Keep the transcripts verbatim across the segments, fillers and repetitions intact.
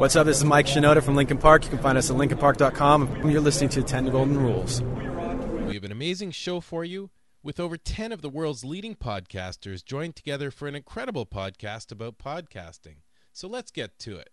What's up? This is Mike Shinoda from Lincoln Park. You can find us at lincoln park dot com. You're listening to ten Golden Rules. We have an amazing show for you, with over ten of the world's leading podcasters joined together for an incredible podcast about podcasting. So let's get to it.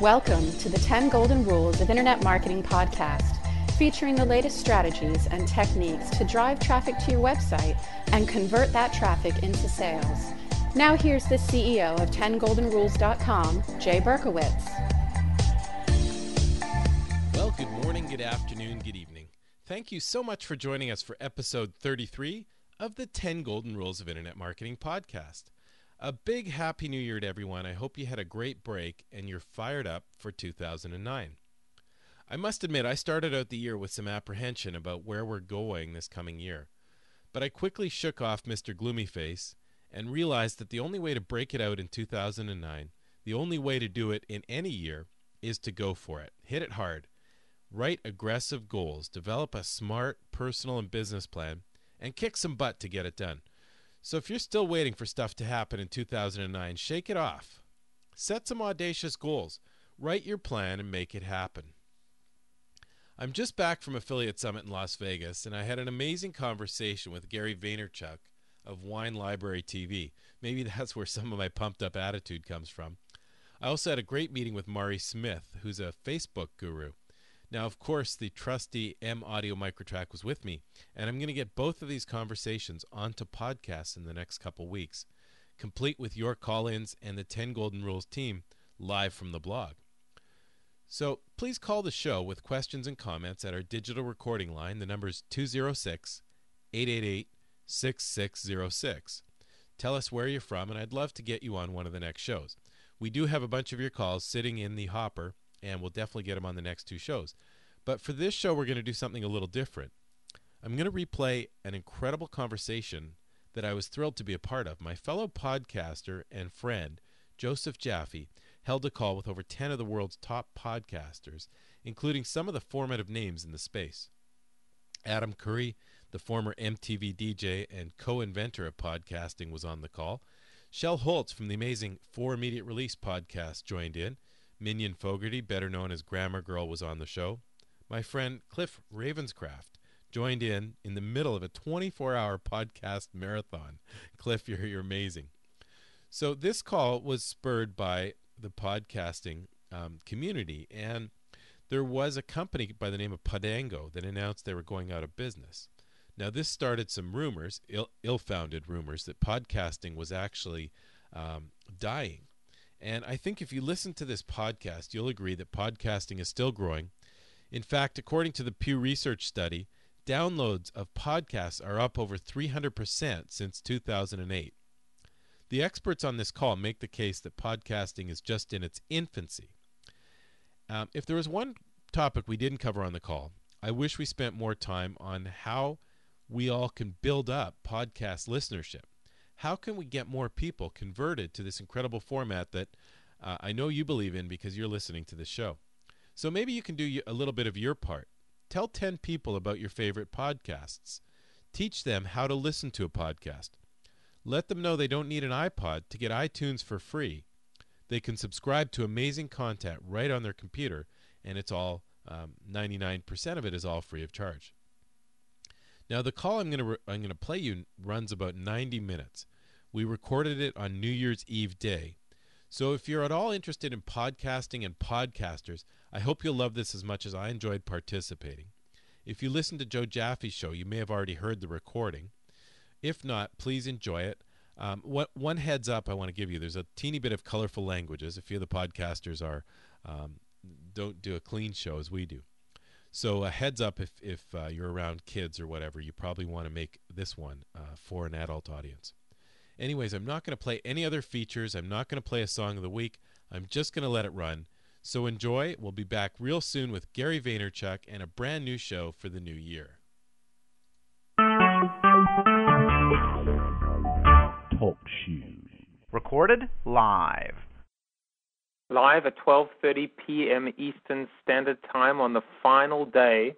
Welcome to the ten Golden Rules of Internet Marketing podcast, featuring the latest strategies and techniques to drive traffic to your website and convert that traffic into sales. Now here's the C E O of ten golden rules dot com, Jay Berkowitz. Well, good morning, good afternoon, good evening. Thank you so much for joining us for episode thirty-three of the ten Golden Rules of Internet Marketing podcast. A big happy new year to everyone. I hope you had a great break and you're fired up for two thousand nine. I must admit, I started out the year with some apprehension about where we're going this coming year, but I quickly shook off Mister Gloomy Face and realized that the only way to break it out in two thousand nine, the only way to do it in any year, is to go for it. Hit it hard. Write aggressive goals, develop a smart personal and business plan, and kick some butt to get it done. So if you're still waiting for stuff to happen in two thousand nine, shake it off. Set some audacious goals. Write your plan and make it happen. I'm just back from Affiliate Summit in Las Vegas, and I had an amazing conversation with Gary Vaynerchuk of Wine Library T V. Maybe that's where some of my pumped up attitude comes from. I also had a great meeting with Mari Smith, who's a Facebook guru. Now, of course, the trusty M Audio Microtrack was with me, and I'm going to get both of these conversations onto podcasts in the next couple weeks, complete with your call-ins and the ten Golden Rules team live from the blog. So please call the show with questions and comments at our digital recording line. The number is two oh six, eight eight eight, six six oh six. Tell us where you're from, and I'd love to get you on one of the next shows. We do have a bunch of your calls sitting in the hopper, and we'll definitely get them on the next two shows. But for this show, we're going to do something a little different. I'm going to replay an incredible conversation that I was thrilled to be a part of. My fellow podcaster and friend, Joseph Jaffe, held a call with over ten of the world's top podcasters, including some of the formative names in the space. Adam Curry, the former M T V D J and co-inventor of podcasting, was on the call. Shel Holtz from the amazing For Immediate Release podcast joined in. Mignon Fogarty, better known as Grammar Girl, was on the show. My friend Cliff Ravenscraft joined in in the middle of a twenty-four hour podcast marathon. Cliff, you're, you're amazing. So this call was spurred by the podcasting um, community, and there was a company by the name of Podango that announced they were going out of business. Now, this started some rumors, ill, ill-founded rumors, that podcasting was actually um, dying. And I think if you listen to this podcast, you'll agree that podcasting is still growing. In fact, according to the Pew Research study, downloads of podcasts are up over three hundred percent since two thousand eight. The experts on this call make the case that podcasting is just in its infancy. Um, if there was one topic we didn't cover on the call, I wish we spent more time on how we all can build up podcast listenership. How can we get more people converted to this incredible format that uh, I know you believe in because you're listening to this show? So maybe you can do a little bit of your part. Tell ten people about your favorite podcasts. Teach them how to listen to a podcast. Let them know they don't need an iPod to get iTunes for free. They can subscribe to amazing content right on their computer, and it's all um, ninety-nine percent of it is all free of charge. Now, the call I'm going to re- I'm going to play you runs about ninety minutes. We recorded it on New Year's Eve day. So if you're at all interested in podcasting and podcasters, I hope you'll love this as much as I enjoyed participating. If you listened to Joe Jaffe's show, you may have already heard the recording. If not, please enjoy it. Um, what, one heads up I want to give you, there's a teeny bit of colorful languages. A few of the podcasters are um, don't do a clean show as we do. So a heads up, if, if uh, you're around kids or whatever, you probably want to make this one uh, for an adult audience. Anyways, I'm not going to play any other features. I'm not going to play a song of the week. I'm just going to let it run. So enjoy. We'll be back real soon with Gary Vaynerchuk and a brand new show for the new year. Talk shoes. Recorded live. Live at twelve thirty p.m. Eastern Standard Time on the final day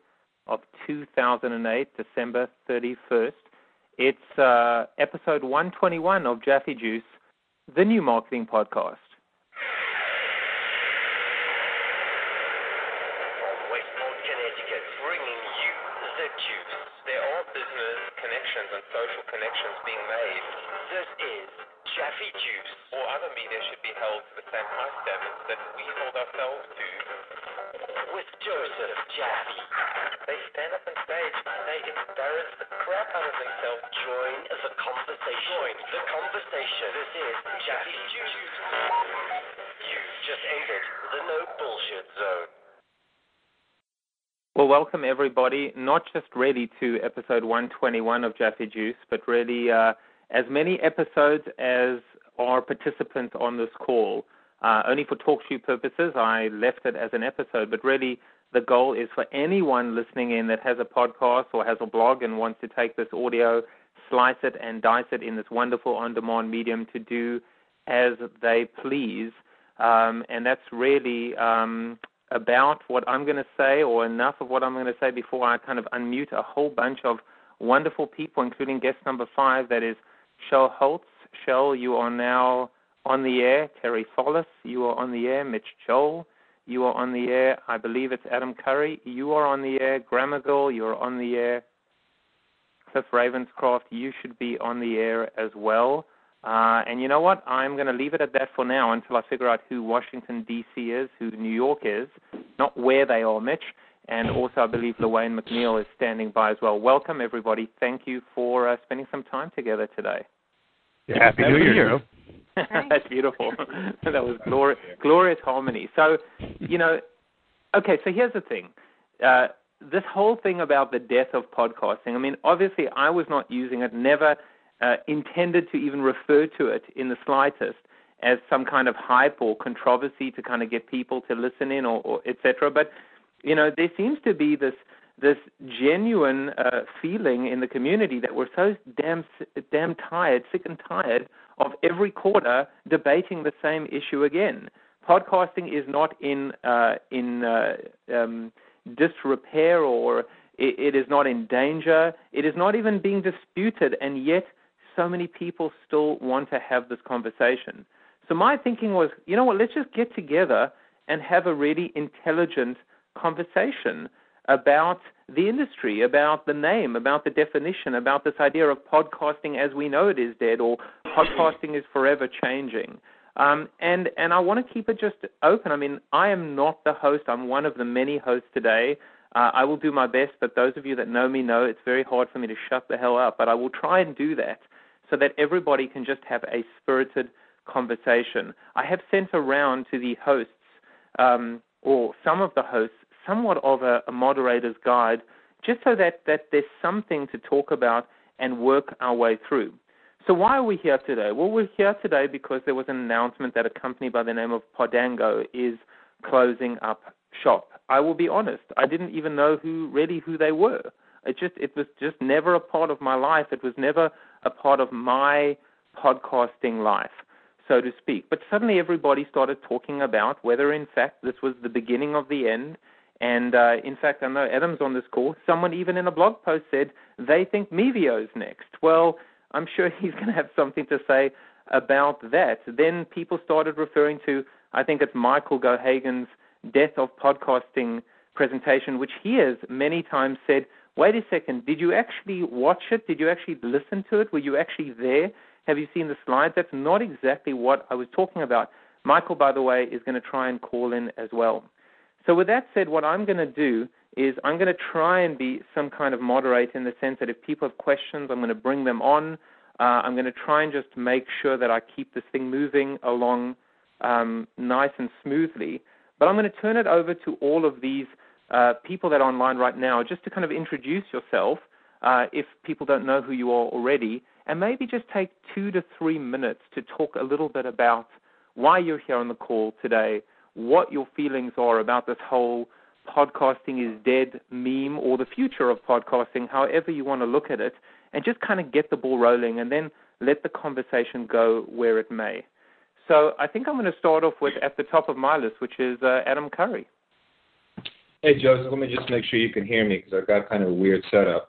of two thousand eight, December thirty-first. It's uh, episode one twenty-one of Jaffe Juice, the new marketing podcast. And social connections being made. This is Jaffe Juice. All other media should be held to the same high standards that we hold ourselves to. With Joseph Jaffe, they stand up on stage and they embarrass the crap out of themselves. Join the conversation. Join the conversation. This is Jaffe Juice. You've just entered the no bullshit zone. Well, welcome everybody, not just really to episode one twenty-one of Jaffe Juice, but really uh, as many episodes as are participants on this call. Uh, only for talk show purposes, I left it as an episode, but really the goal is for anyone listening in that has a podcast or has a blog and wants to take this audio, slice it and dice it in this wonderful on-demand medium to do as they please. Um, and that's really... Um, about what I'm going to say, or enough of what I'm going to say before I kind of unmute a whole bunch of wonderful people, including guest number five, that is Shel Holtz. Shel, you are now on the air. Terry Fallis, you are on the air. Mitch Joel, you are on the air. I believe it's Adam Curry, you are on the air. Grammar Girl, you are on the air. Cliff Ravenscraft, you should be on the air as well. Uh, and you know what? I'm going to leave it at that for now until I figure out who Washington, D C is, who New York is, not where they are, Mitch. And also, I believe Lewaine McNeil is standing by as well. Welcome, everybody. Thank you for uh, spending some time together today. Yeah, Happy New Year. That's beautiful. That was glor- glorious harmony. So, you know, okay, so here's the thing. Uh, this whole thing about the death of podcasting, I mean, obviously, I was not using it, never Uh, intended to even refer to it in the slightest as some kind of hype or controversy to kind of get people to listen in, or, or et cetera. But, you know, there seems to be this this genuine uh, feeling in the community that we're so damn damn tired, sick and tired of every quarter debating the same issue again. Podcasting is not in uh, in uh, um, disrepair, or it, it is not in danger. It is not even being disputed, and yet so many people still want to have this conversation. So my thinking was, you know what, let's just get together and have a really intelligent conversation about the industry, about the name, about the definition, about this idea of podcasting as we know it is dead, or podcasting is forever changing. Um, and, and I want to keep it just open. I mean, I am not the host. I'm one of the many hosts today. Uh, I will do my best, but those of you that know me know it's very hard for me to shut the hell up, but I will try and do that, so that everybody can just have a spirited conversation. I have sent around to the hosts, um, or some of the hosts, somewhat of a, a moderator's guide, just so that, that there's something to talk about and work our way through. So why are we here today? Well, we're here today because there was an announcement that a company by the name of Podango is closing up shop. I will be honest, I didn't even know who really who they were. It just it was just never a part of my life. It was never a part of my podcasting life, so to speak. But suddenly everybody started talking about whether, in fact, this was the beginning of the end. And, uh, in fact, I know Adam's on this call. Someone even in a blog post said they think Mevio's next. Well, I'm sure he's going to have something to say about that. Then people started referring to, I think it's Michael Geoghegan's Death of Podcasting presentation, which he has many times said, wait a second, did you actually watch it? Did you actually listen to it? Were you actually there? Have you seen the slides? That's not exactly what I was talking about. Michael, by the way, is going to try and call in as well. So with that said, what I'm going to do is I'm going to try and be some kind of moderator, in the sense that if people have questions, I'm going to bring them on. Uh, I'm going to try and just make sure that I keep this thing moving along um, nice and smoothly. But I'm going to turn it over to all of these Uh, people that are online right now, just to kind of introduce yourself, uh, if people don't know who you are already, and maybe just take two to three minutes to talk a little bit about why you're here on the call today, what your feelings are about this whole podcasting is dead meme, or the future of podcasting, however you want to look at it, and just kind of get the ball rolling and then let the conversation go where it may. So I think I'm going to start off with, at the top of my list, which is uh, Adam Curry. Hey, Joseph, let me just make sure you can hear me, because I've got kind of a weird setup.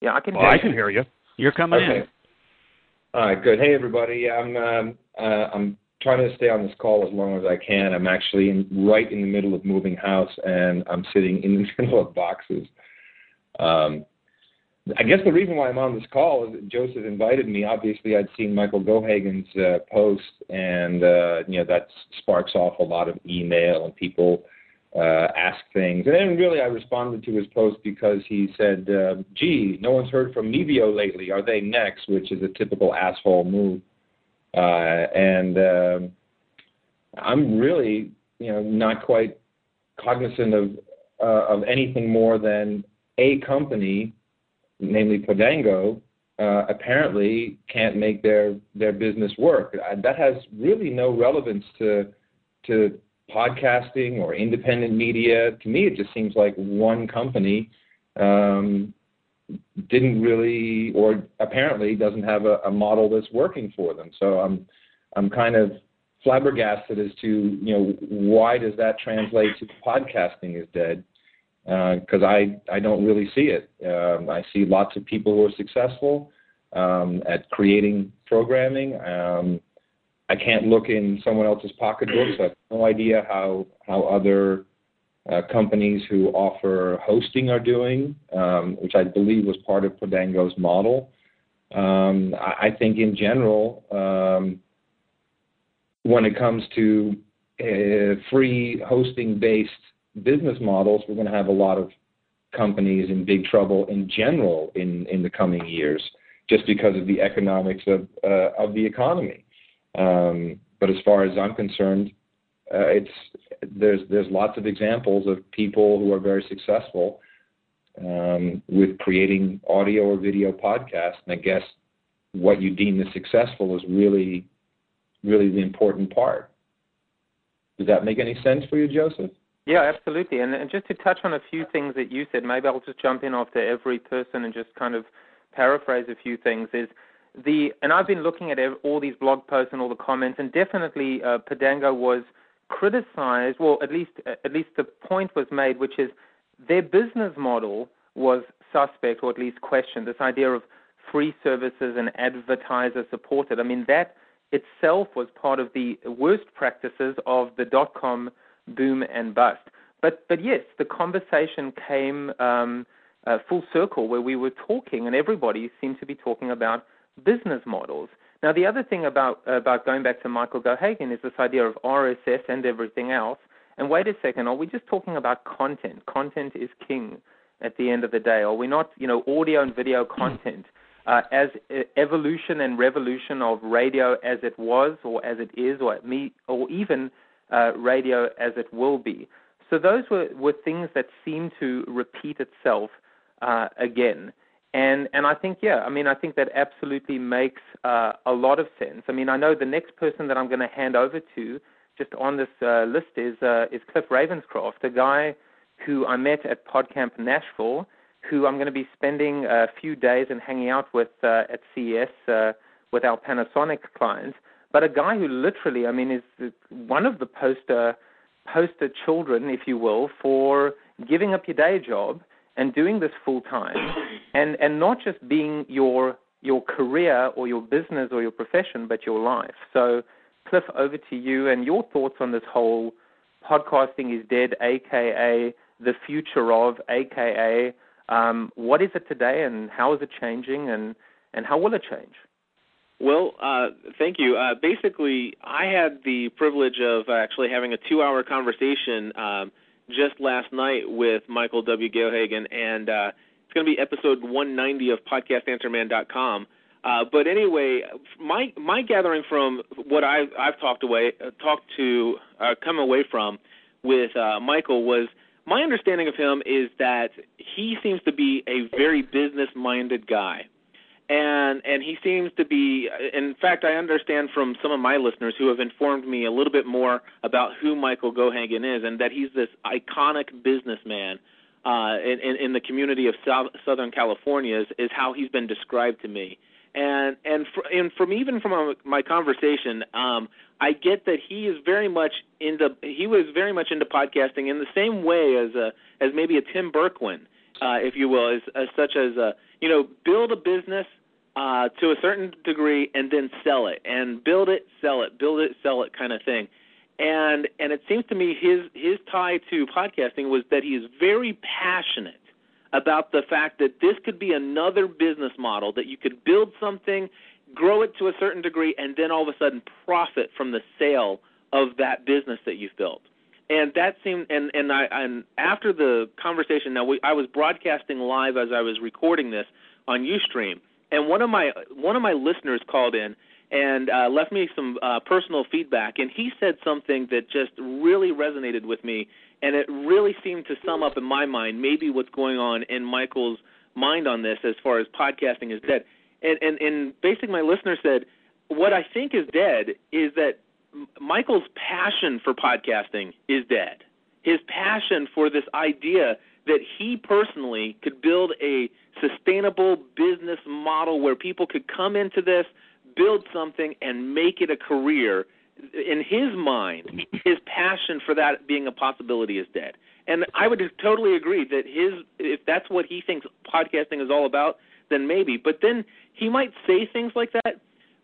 Yeah, I can well, hear I you. I can hear you. You're coming okay. in. All right, good. Hey, everybody. I'm um, uh, I'm trying to stay on this call as long as I can. I'm actually in, right in the middle of moving house, and I'm sitting in the middle of boxes. Um, I guess the reason why I'm on this call is that Joseph invited me. Obviously, I'd seen Michael Geoghegan's uh, post, and uh, you know that sparks off a lot of email, and people uh, ask things. And then really I responded to his post because he said, uh, gee, no one's heard from Mevio lately. Are they next? Which is a typical asshole move. Uh, and uh, I'm really you know, not quite cognizant of, uh, of anything more than a company, namely Podango, uh, apparently can't make their, their business work. That has really no relevance to to podcasting or independent media. To me, it just seems like one company um, didn't really, or apparently doesn't have a, a model that's working for them. So I'm I'm kind of flabbergasted as to, you know, why does that translate to podcasting is dead? Because uh, I, I don't really see it. Um, I see lots of people who are successful um, at creating programming. Um, I can't look in someone else's pocketbook, so I have no idea how how other uh, companies who offer hosting are doing, um, which I believe was part of Podango's model. Um, I, I think in general, um, when it comes to uh, free hosting-based business models, we're going to have a lot of companies in big trouble in general in, in the coming years, just because of the economics of uh, of the economy. Um, but as far as I'm concerned, uh, it's there's there's lots of examples of people who are very successful um, with creating audio or video podcasts, and I guess what you deem as successful is really, really the important part. Does that make any sense for you, Joseph? Yeah, absolutely. And, and just to touch on a few things that you said, maybe I'll just jump in after every person and just kind of paraphrase a few things, is The, and I've been looking at all these blog posts and all the comments, and definitely uh, Podango was criticized, well, at least at least the point was made, which is their business model was suspect, or at least questioned, this idea of free services and advertiser-supported. I mean, that itself was part of the worst practices of the dot-com boom and bust. But, but yes, the conversation came um, uh, full circle where we were talking, and everybody seemed to be talking about business models. Now, the other thing about about going back to Michael Geoghegan is this idea of R S S and everything else. And wait a second, are we just talking about content? Content is king at the end of the day. Are we not, you know, audio and video content uh, as uh, evolution and revolution of radio as it was or as it is or, me, or even uh, radio as it will be? So those were, were things that seemed to repeat itself uh, again. And and I think, yeah, I mean, I think that absolutely makes uh, a lot of sense. I mean, I know the next person that I'm going to hand over to just on this uh, list is uh, is Cliff Ravenscraft, a guy who I met at PodCamp Nashville, who I'm going to be spending a few days and hanging out with uh, at C E S uh, with our Panasonic clients, but a guy who literally, I mean, is one of the poster, poster children, if you will, for giving up your day job and doing this full-time, and, and not just being your your career or your business or your profession, but your life. So, Cliff, over to you and your thoughts on this whole podcasting is dead, a k a the future of, a k a um, what is it today and how is it changing and, and how will it change? Well, uh, thank you. Uh, basically, I had the privilege of actually having a two-hour conversation um just last night with Michael W. Geoghegan, and uh, it's going to be episode one ninety of podcast answer man dot com. Uh, but anyway, my my gathering from what I've, I've talked away, uh, talked to, uh, come away from with uh, Michael was my understanding of him is that he seems to be a very business-minded guy, and and he seems to be. In fact, I understand from some of my listeners who have informed me a little bit more about who Michael Geoghegan is, and that he's this iconic businessman uh, in, in, in the community of South, Southern California is, is how he's been described to me. And and, for, and from even from my conversation, um, I get that he is very much into he was very much into podcasting in the same way as a, as maybe a Tim Berkowitz. uh, if you will, as, as such as, uh, you know, build a business uh, to a certain degree and then sell it, and build it, sell it, build it, sell it kind of thing. And and it seems to me his, his tie to podcasting was that he is very passionate about the fact that this could be another business model, that you could build something, grow it to a certain degree, and then all of a sudden profit from the sale of that business that you've built. And that seemed, and and I and after the conversation, now we, I was broadcasting live as I was recording this on Ustream, and one of my one of my listeners called in and uh, left me some uh, personal feedback, and he said something that just really resonated with me, and it really seemed to sum up in my mind maybe what's going on in Michael's mind on this as far as podcasting is dead. And and, and basically, my listener said, "What I think is dead is that." Michael's passion for podcasting is dead. His passion for this idea that he personally could build a sustainable business model where people could come into this, build something, and make it a career, in his mind, his passion for that being a possibility is dead. And I would totally agree that his, if that's what he thinks podcasting is all about, then maybe. But then he might say things like that.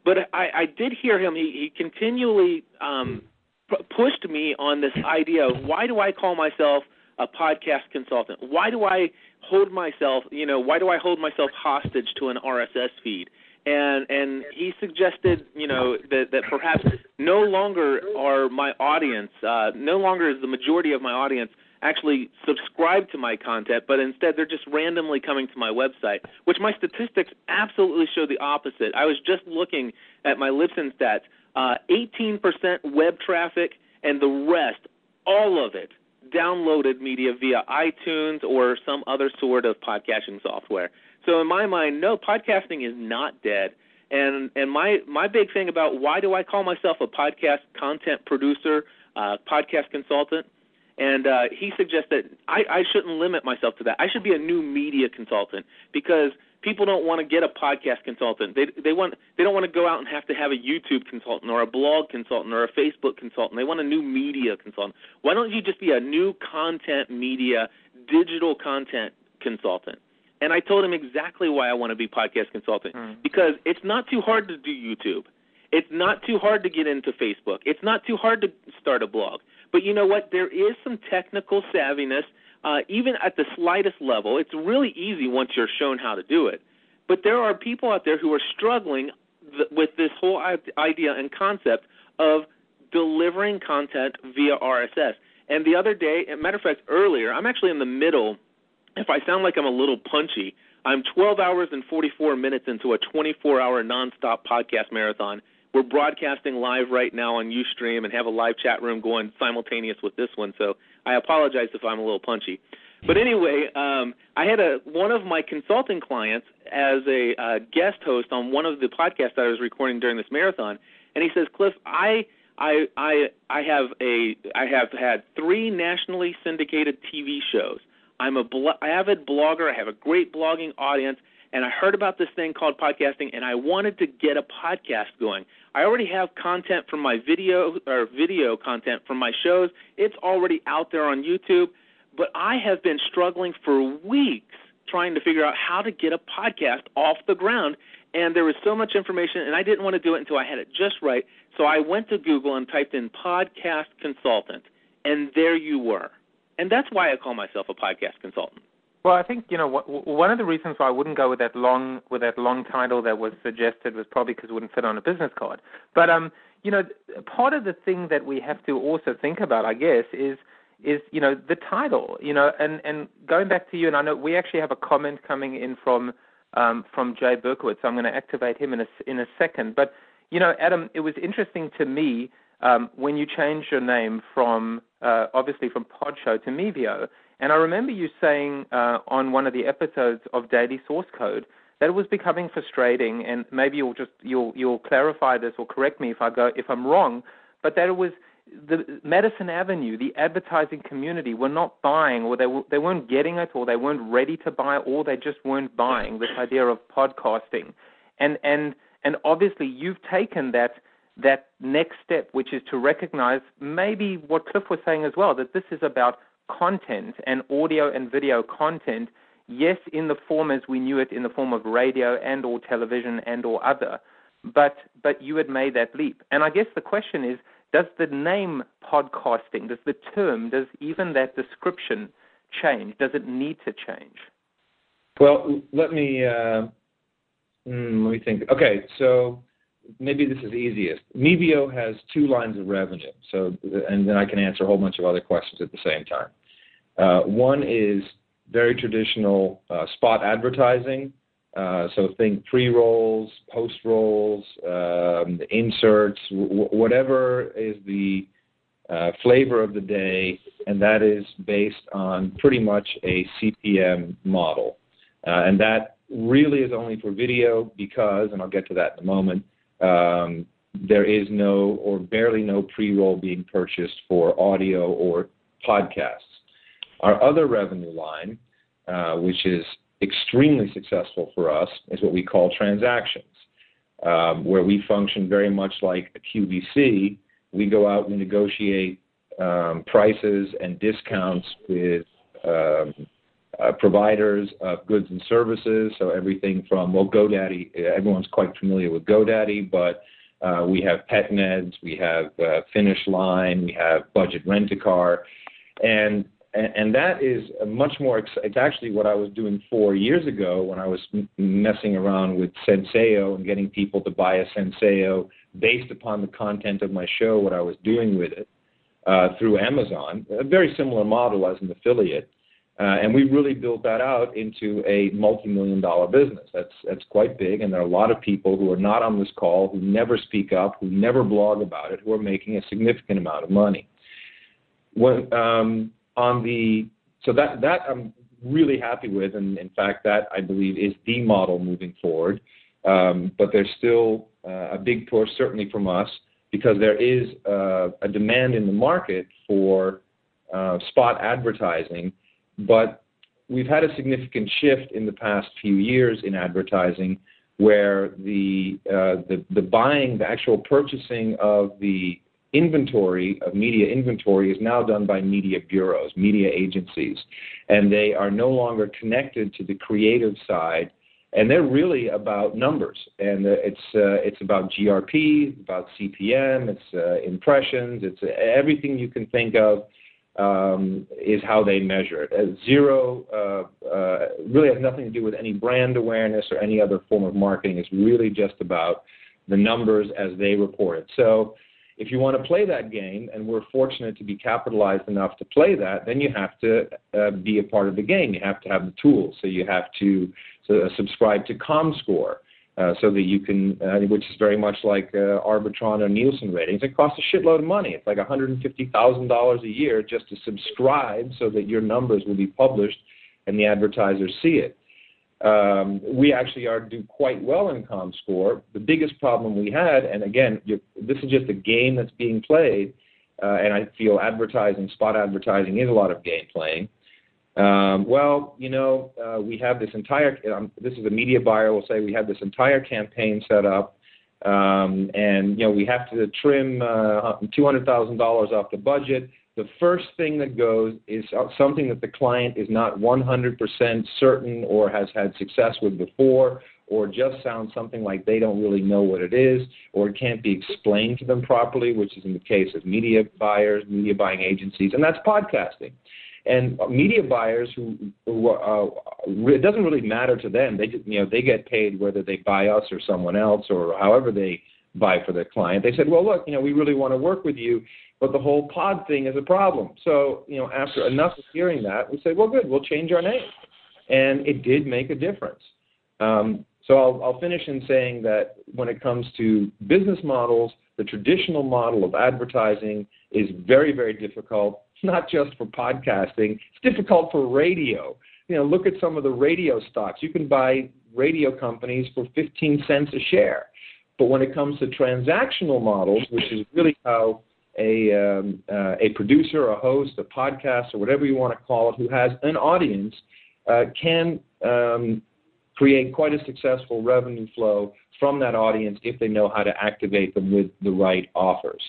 But I, I did hear him, he, he continually um, p- pushed me on this idea of why do I call myself a podcast consultant? Why do I hold myself, you know, why do I hold myself hostage to an R S S feed? And and he suggested, you know, that, that perhaps no longer are my audience, uh, no longer is the majority of my audience actually subscribe to my content, but instead they're just randomly coming to my website, which my statistics absolutely show the opposite. I was just looking at my Libsyn stats, uh, eighteen percent web traffic, and the rest, all of it, downloaded media via iTunes or some other sort of podcasting software. So in my mind, no, podcasting is not dead. And and my, my big thing about why do I call myself a podcast content producer, uh, podcast consultant, and uh, he suggests that I, I shouldn't limit myself to that. I should be a new media consultant because people don't want to get a podcast consultant. They they want they don't want to go out and have to have a YouTube consultant or a blog consultant or a Facebook consultant. They want a new media consultant. Why don't you just be a new content media, digital content consultant? And I told him exactly why I want to be podcast consultant, mm. because it's not too hard to do YouTube. It's not too hard to get into Facebook. It's not too hard to start a blog. But you know what? There is some technical savviness, uh, even at the slightest level. It's really easy once you're shown how to do it. But there are people out there who are struggling th- with this whole idea and concept of delivering content via R S S. And the other day, as a matter of fact, earlier, I'm actually in the middle. If I sound like I'm a little punchy, I'm twelve hours and forty-four minutes into a twenty-four hour nonstop podcast marathon. We're broadcasting live right now on Ustream and have a live chat room going simultaneous with this one, so I apologize if I'm a little punchy. But anyway, um, I had a, one of my consulting clients as a uh, guest host on one of the podcasts I was recording during this marathon, and he says, "Cliff, I I I I have a I have had three nationally syndicated T V shows. I'm a blo- avid blogger. I have a great blogging audience." And I heard about this thing called podcasting, and I wanted to get a podcast going. I already have content from my video or video content from my shows. It's already out there on YouTube. But I have been struggling for weeks trying to figure out how to get a podcast off the ground. And there was so much information, and I didn't want to do it until I had it just right. So I went to Google and typed in podcast consultant, and there you were. And that's why I call myself a podcast consultant. Well, I think, you know, one of the reasons why I wouldn't go with that long with that long title that was suggested was probably because it wouldn't fit on a business card. But, um, you know, part of the thing that we have to also think about, I guess, is, is you know, the title, you know, and, and going back to you, and I know we actually have a comment coming in from um, from Jay Berkowitz, so I'm going to activate him in a, in a second. But, you know, Adam, it was interesting to me um, when you changed your name from, uh, obviously, from Podshow to Mevio. And I remember you saying uh, on one of the episodes of Daily Source Code that it was becoming frustrating, and maybe you'll just you'll you'll clarify this or correct me if I go if I'm wrong, but that it was the Madison Avenue, the advertising community were not buying, or they were, they weren't getting it, or they weren't ready to buy, or they just weren't buying this idea of podcasting, and and and obviously you've taken that. that next step, which is to recognize maybe what Cliff was saying as well, that this is about content and audio and video content yes, in the form as we knew it, in the form of radio and or television and or other, but but you had made that leap. And I guess the question is, does the name podcasting, does the term, does even that description change? Does it need to change? Well, let me uh, let me think. Okay, so maybe this is the easiest. Mevio has two lines of revenue, so and then I can answer a whole bunch of other questions at the same time. Uh, one is very traditional uh, spot advertising, uh, so think pre-rolls, post-rolls, um, inserts, w- whatever is the uh, flavor of the day, and that is based on pretty much a C P M model. Uh, and that really is only for video because, and I'll get to that in a moment, um, there is no or barely no pre-roll being purchased for audio or podcasts. Our other revenue line, uh, which is extremely successful for us, is what we call transactions, um, where we function very much like a Q V C. We go out, we negotiate um, prices and discounts with um, uh, providers of goods and services. So everything from, well, GoDaddy, everyone's quite familiar with GoDaddy, but uh, we have PetMeds, we have uh, Finish Line, we have Budget Rent-A-Car, and And that is a much more, it's actually what I was doing four years ago when I was messing around with Senseo and getting people to buy a Senseo based upon the content of my show, what I was doing with it uh, through Amazon, a very similar model as an affiliate. Uh, and we really built that out into a multi-million dollar business. That's, that's quite big. And there are a lot of people who are not on this call, who never speak up, who never blog about it, who are making a significant amount of money. When, um, On the so that that I'm really happy with, and in fact that I believe is the model moving forward. Um, but there's still uh, a big push, certainly from us, because there is uh, a demand in the market for uh, spot advertising. But we've had a significant shift in the past few years in advertising, where the uh, the, the buying, the actual purchasing of the inventory of media inventory is now done by media bureaus, media agencies, and they are no longer connected to the creative side, and they're really about numbers, and it's uh, it's about G R P, about C P M, it's uh, impressions, it's uh, everything you can think of um, is how they measure it. Uh, zero uh, uh, really has nothing to do with any brand awareness or any other form of marketing. It's really just about the numbers as they report it. So if you want to play that game, and we're fortunate to be capitalized enough to play that, then you have to uh, be a part of the game. You have to have the tools. So you have to so, uh, subscribe to ComScore uh, so that you can, uh, which is very much like uh, Arbitron or Nielsen ratings. It costs a shitload of money. It's like one hundred fifty thousand dollars a year just to subscribe so that your numbers will be published and the advertisers see it. Um, we actually are do quite well in ComScore. The biggest problem we had, and again, you're, this is just a game that's being played, uh, and I feel advertising, spot advertising is a lot of game playing. Um, well, you know, uh, we have this entire, um, this is a media buyer will say we have this entire campaign set up, um, and, you know, we have to trim uh, two hundred thousand dollars off the budget. The first thing that goes is something that the client is not one hundred percent certain or has had success with before, or just sounds something like they don't really know what it is, or it can't be explained to them properly, which is in the case of media buyers, media buying agencies, and that's podcasting. And media buyers who, who uh, it doesn't really matter to them. They just, you know, they get paid whether they buy us or someone else or however they buy for their client. They said, well, look, you know, we really want to work with you, but the whole pod thing is a problem. So, you know, after enough of hearing that, we said, well, good, we'll change our name. And it did make a difference. Um, so I'll, I'll finish in saying that when it comes to business models, the traditional model of advertising is very, very difficult, not just for podcasting. It's difficult for radio. You know, look at some of the radio stocks. You can buy radio companies for fifteen cents a share. But when it comes to transactional models, which is really how a um, uh, a producer, a host, a podcast, or whatever you want to call it, who has an audience, uh, can um, create quite a successful revenue flow from that audience if they know how to activate them with the right offers.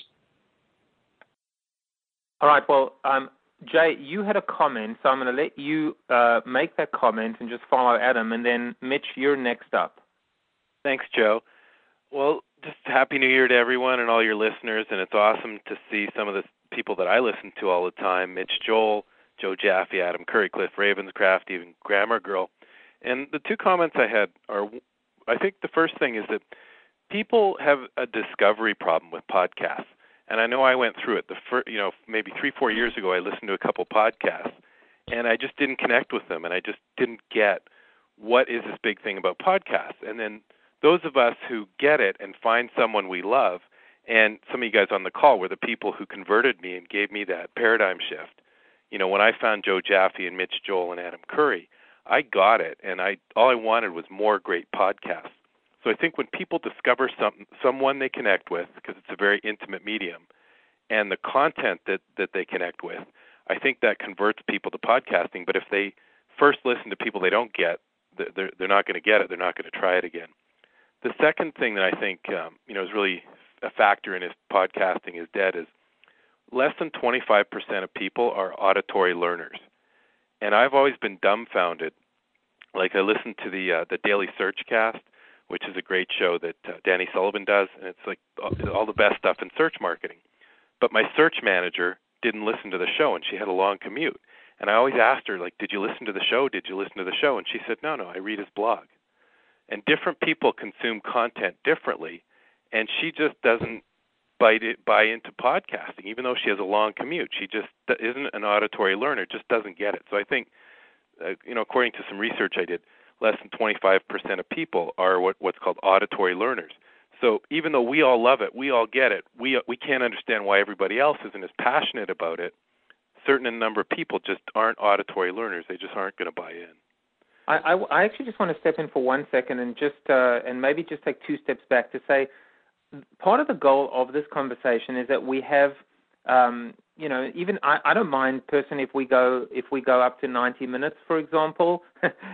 All right. Well, um, Jay, you had a comment, so I'm going to let you uh, make that comment and just follow Adam. And then, Mitch, you're next up. Thanks, Joe. Well, just Happy New Year to everyone and all your listeners, and it's awesome to see some of the people that I listen to all the time, Mitch Joel, Joe Jaffe, Adam Curry, Cliff Ravenscraft, even Grammar Girl. And the two comments I had are, I think the first thing is that people have a discovery problem with podcasts. And I know I went through it. The first, you know, maybe three, four years ago, I listened to a couple podcasts, and I just didn't connect with them, and I just didn't get what is this big thing about podcasts. And then those of us who get it and find someone we love, and some of you guys on the call were the people who converted me and gave me that paradigm shift. You know, when I found Joe Jaffe and Mitch Joel and Adam Curry, I got it, and I all I wanted was more great podcasts. So I think when people discover some, someone they connect with, because it's a very intimate medium, and the content that, that they connect with, I think that converts people to podcasting. But if they first listen to people they don't get, they're, they're not going to get it. They're not going to try it again. The second thing that I think um, you know is really a factor in if podcasting is dead is less than twenty-five percent of people are auditory learners. And I've always been dumbfounded. Like I listened to the uh, the Daily Search Cast, which is a great show that uh, Danny Sullivan does, and it's like all the best stuff in search marketing. But my search manager didn't listen to the show, and she had a long commute. And I always asked her, like, did you listen to the show? Did you listen to the show? And she said, no, no, I read his blog. And different people consume content differently, and she just doesn't bite it, buy into podcasting, even though she has a long commute. She just isn't an auditory learner, just doesn't get it. So I think, uh, you know, according to some research I did, less than twenty-five percent of people are what, what's called auditory learners. So even though we all love it, we all get it, we we can't understand why everybody else isn't as passionate about it. Certain number of people just aren't auditory learners. They just aren't going to buy in. I, I, I actually just want to step in for one second and just uh, and maybe just take two steps back to say part of the goal of this conversation is that we have, um, you know, even I, I don't mind personally if we go if we go up to ninety minutes, for example.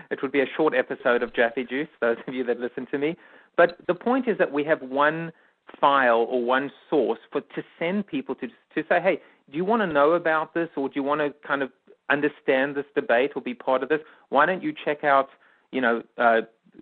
It would be a short episode of Jaffe Juice, those of you that listen to me. But the point is that we have one file or one source for to send people to to say, hey, do you want to know about this, or do you want to kind of understand this debate or be part of this? Why don't you check out, you know, uh,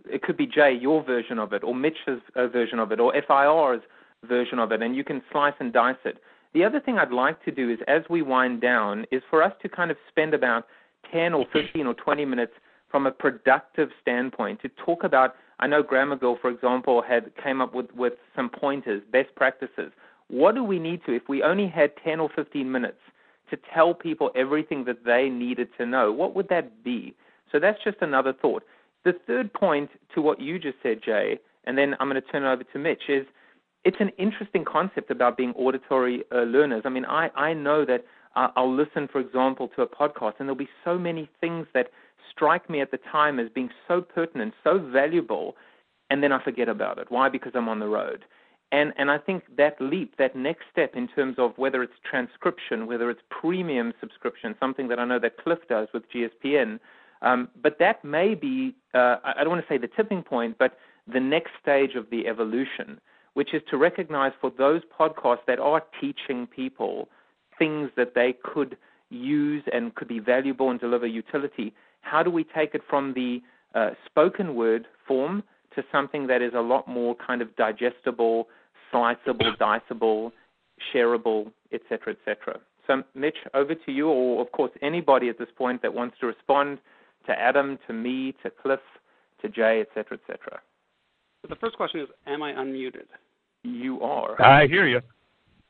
it could be Jay, your version of it, or Mitch's uh, version of it, or F I R's version of it, and you can slice and dice it. The other thing I'd like to do is, as we wind down, is for us to kind of spend about ten or fifteen or twenty minutes from a productive standpoint to talk about, I know Grammar Girl, for example, had came up with, with some pointers, best practices. What do we need to, if we only had ten or fifteen minutes to tell people everything that they needed to know, what would that be? So that's just another thought. The third point to what you just said, Jay, and then I'm going to turn it over to Mitch, is it's an interesting concept about being auditory uh, learners. I mean, I, I know that uh, I'll listen, for example, to a podcast, and there'll be so many things that strike me at the time as being so pertinent, so valuable, and then I forget about it. Why? Because I'm on the road. And and I think that leap, that next step in terms of whether it's transcription, whether it's premium subscription, something that I know that Cliff does with G S P N, Um, but that may be, uh, I don't want to say the tipping point, but the next stage of the evolution, which is to recognize for those podcasts that are teaching people things that they could use and could be valuable and deliver utility, how do we take it from the uh, spoken word form to something that is a lot more kind of digestible, sliceable, diceable, shareable, et cetera, et cetera. So, Mitch, over to you, or, of course, anybody at this point that wants to respond to Adam, to me, to Cliff, to Jay, et cetera, et cetera. So the first question is, am I unmuted? You are. I hear you.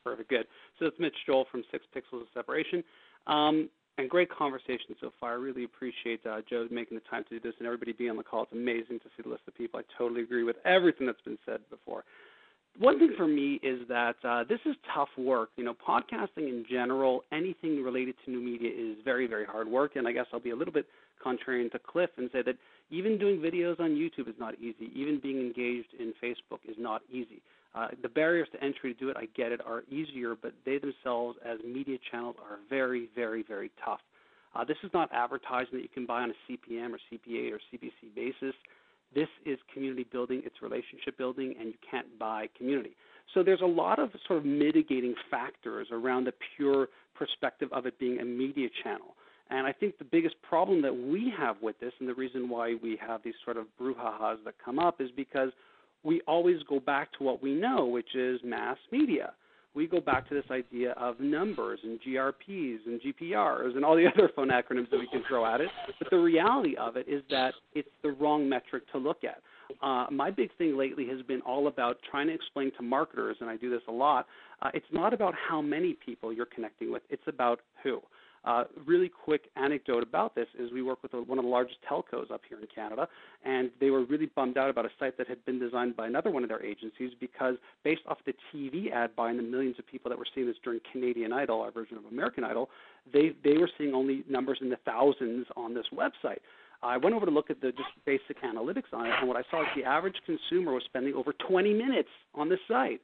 Perfect, good. So it's Mitch Joel from Six Pixels of Separation. Um, and great conversation so far. I really appreciate uh, Joe making the time to do this and everybody being on the call. It's amazing to see the list of people. I totally agree with everything that's been said before. One thing for me is that uh, this is tough work. You know, podcasting in general, anything related to new media is very, very hard work. And I guess I'll be a little bit contrarian to Cliff and say that even doing videos on YouTube is not easy. Even being engaged in Facebook is not easy. Uh, the barriers to entry to do it, I get it, are easier, but they themselves as media channels are very, very, very tough. Uh, this is not advertising that you can buy on a C P M or C P A or C P C basis. This is community building. It's relationship building, and you can't buy community. So there's a lot of sort of mitigating factors around the pure perspective of it being a media channel. And I think the biggest problem that we have with this, and the reason why we have these sort of brouhahas that come up, is because we always go back to what we know, which is mass media. We go back to this idea of numbers and G R Ps and G P Rs and all the other phone acronyms that we can throw at it. But the reality of it is that it's the wrong metric to look at. Uh, my big thing lately has been all about trying to explain to marketers, and I do this a lot, uh, it's not about how many people you're connecting with. It's about who. Uh, really quick anecdote about this is we work with a, one of the largest telcos up here in Canada, and they were really bummed out about a site that had been designed by another one of their agencies because based off the T V ad buy and the millions of people that were seeing this during Canadian Idol, our version of American Idol, they, they were seeing only numbers in the thousands on this website. I went over to look at the just basic analytics on it, and what I saw is the average consumer was spending over twenty minutes on this site.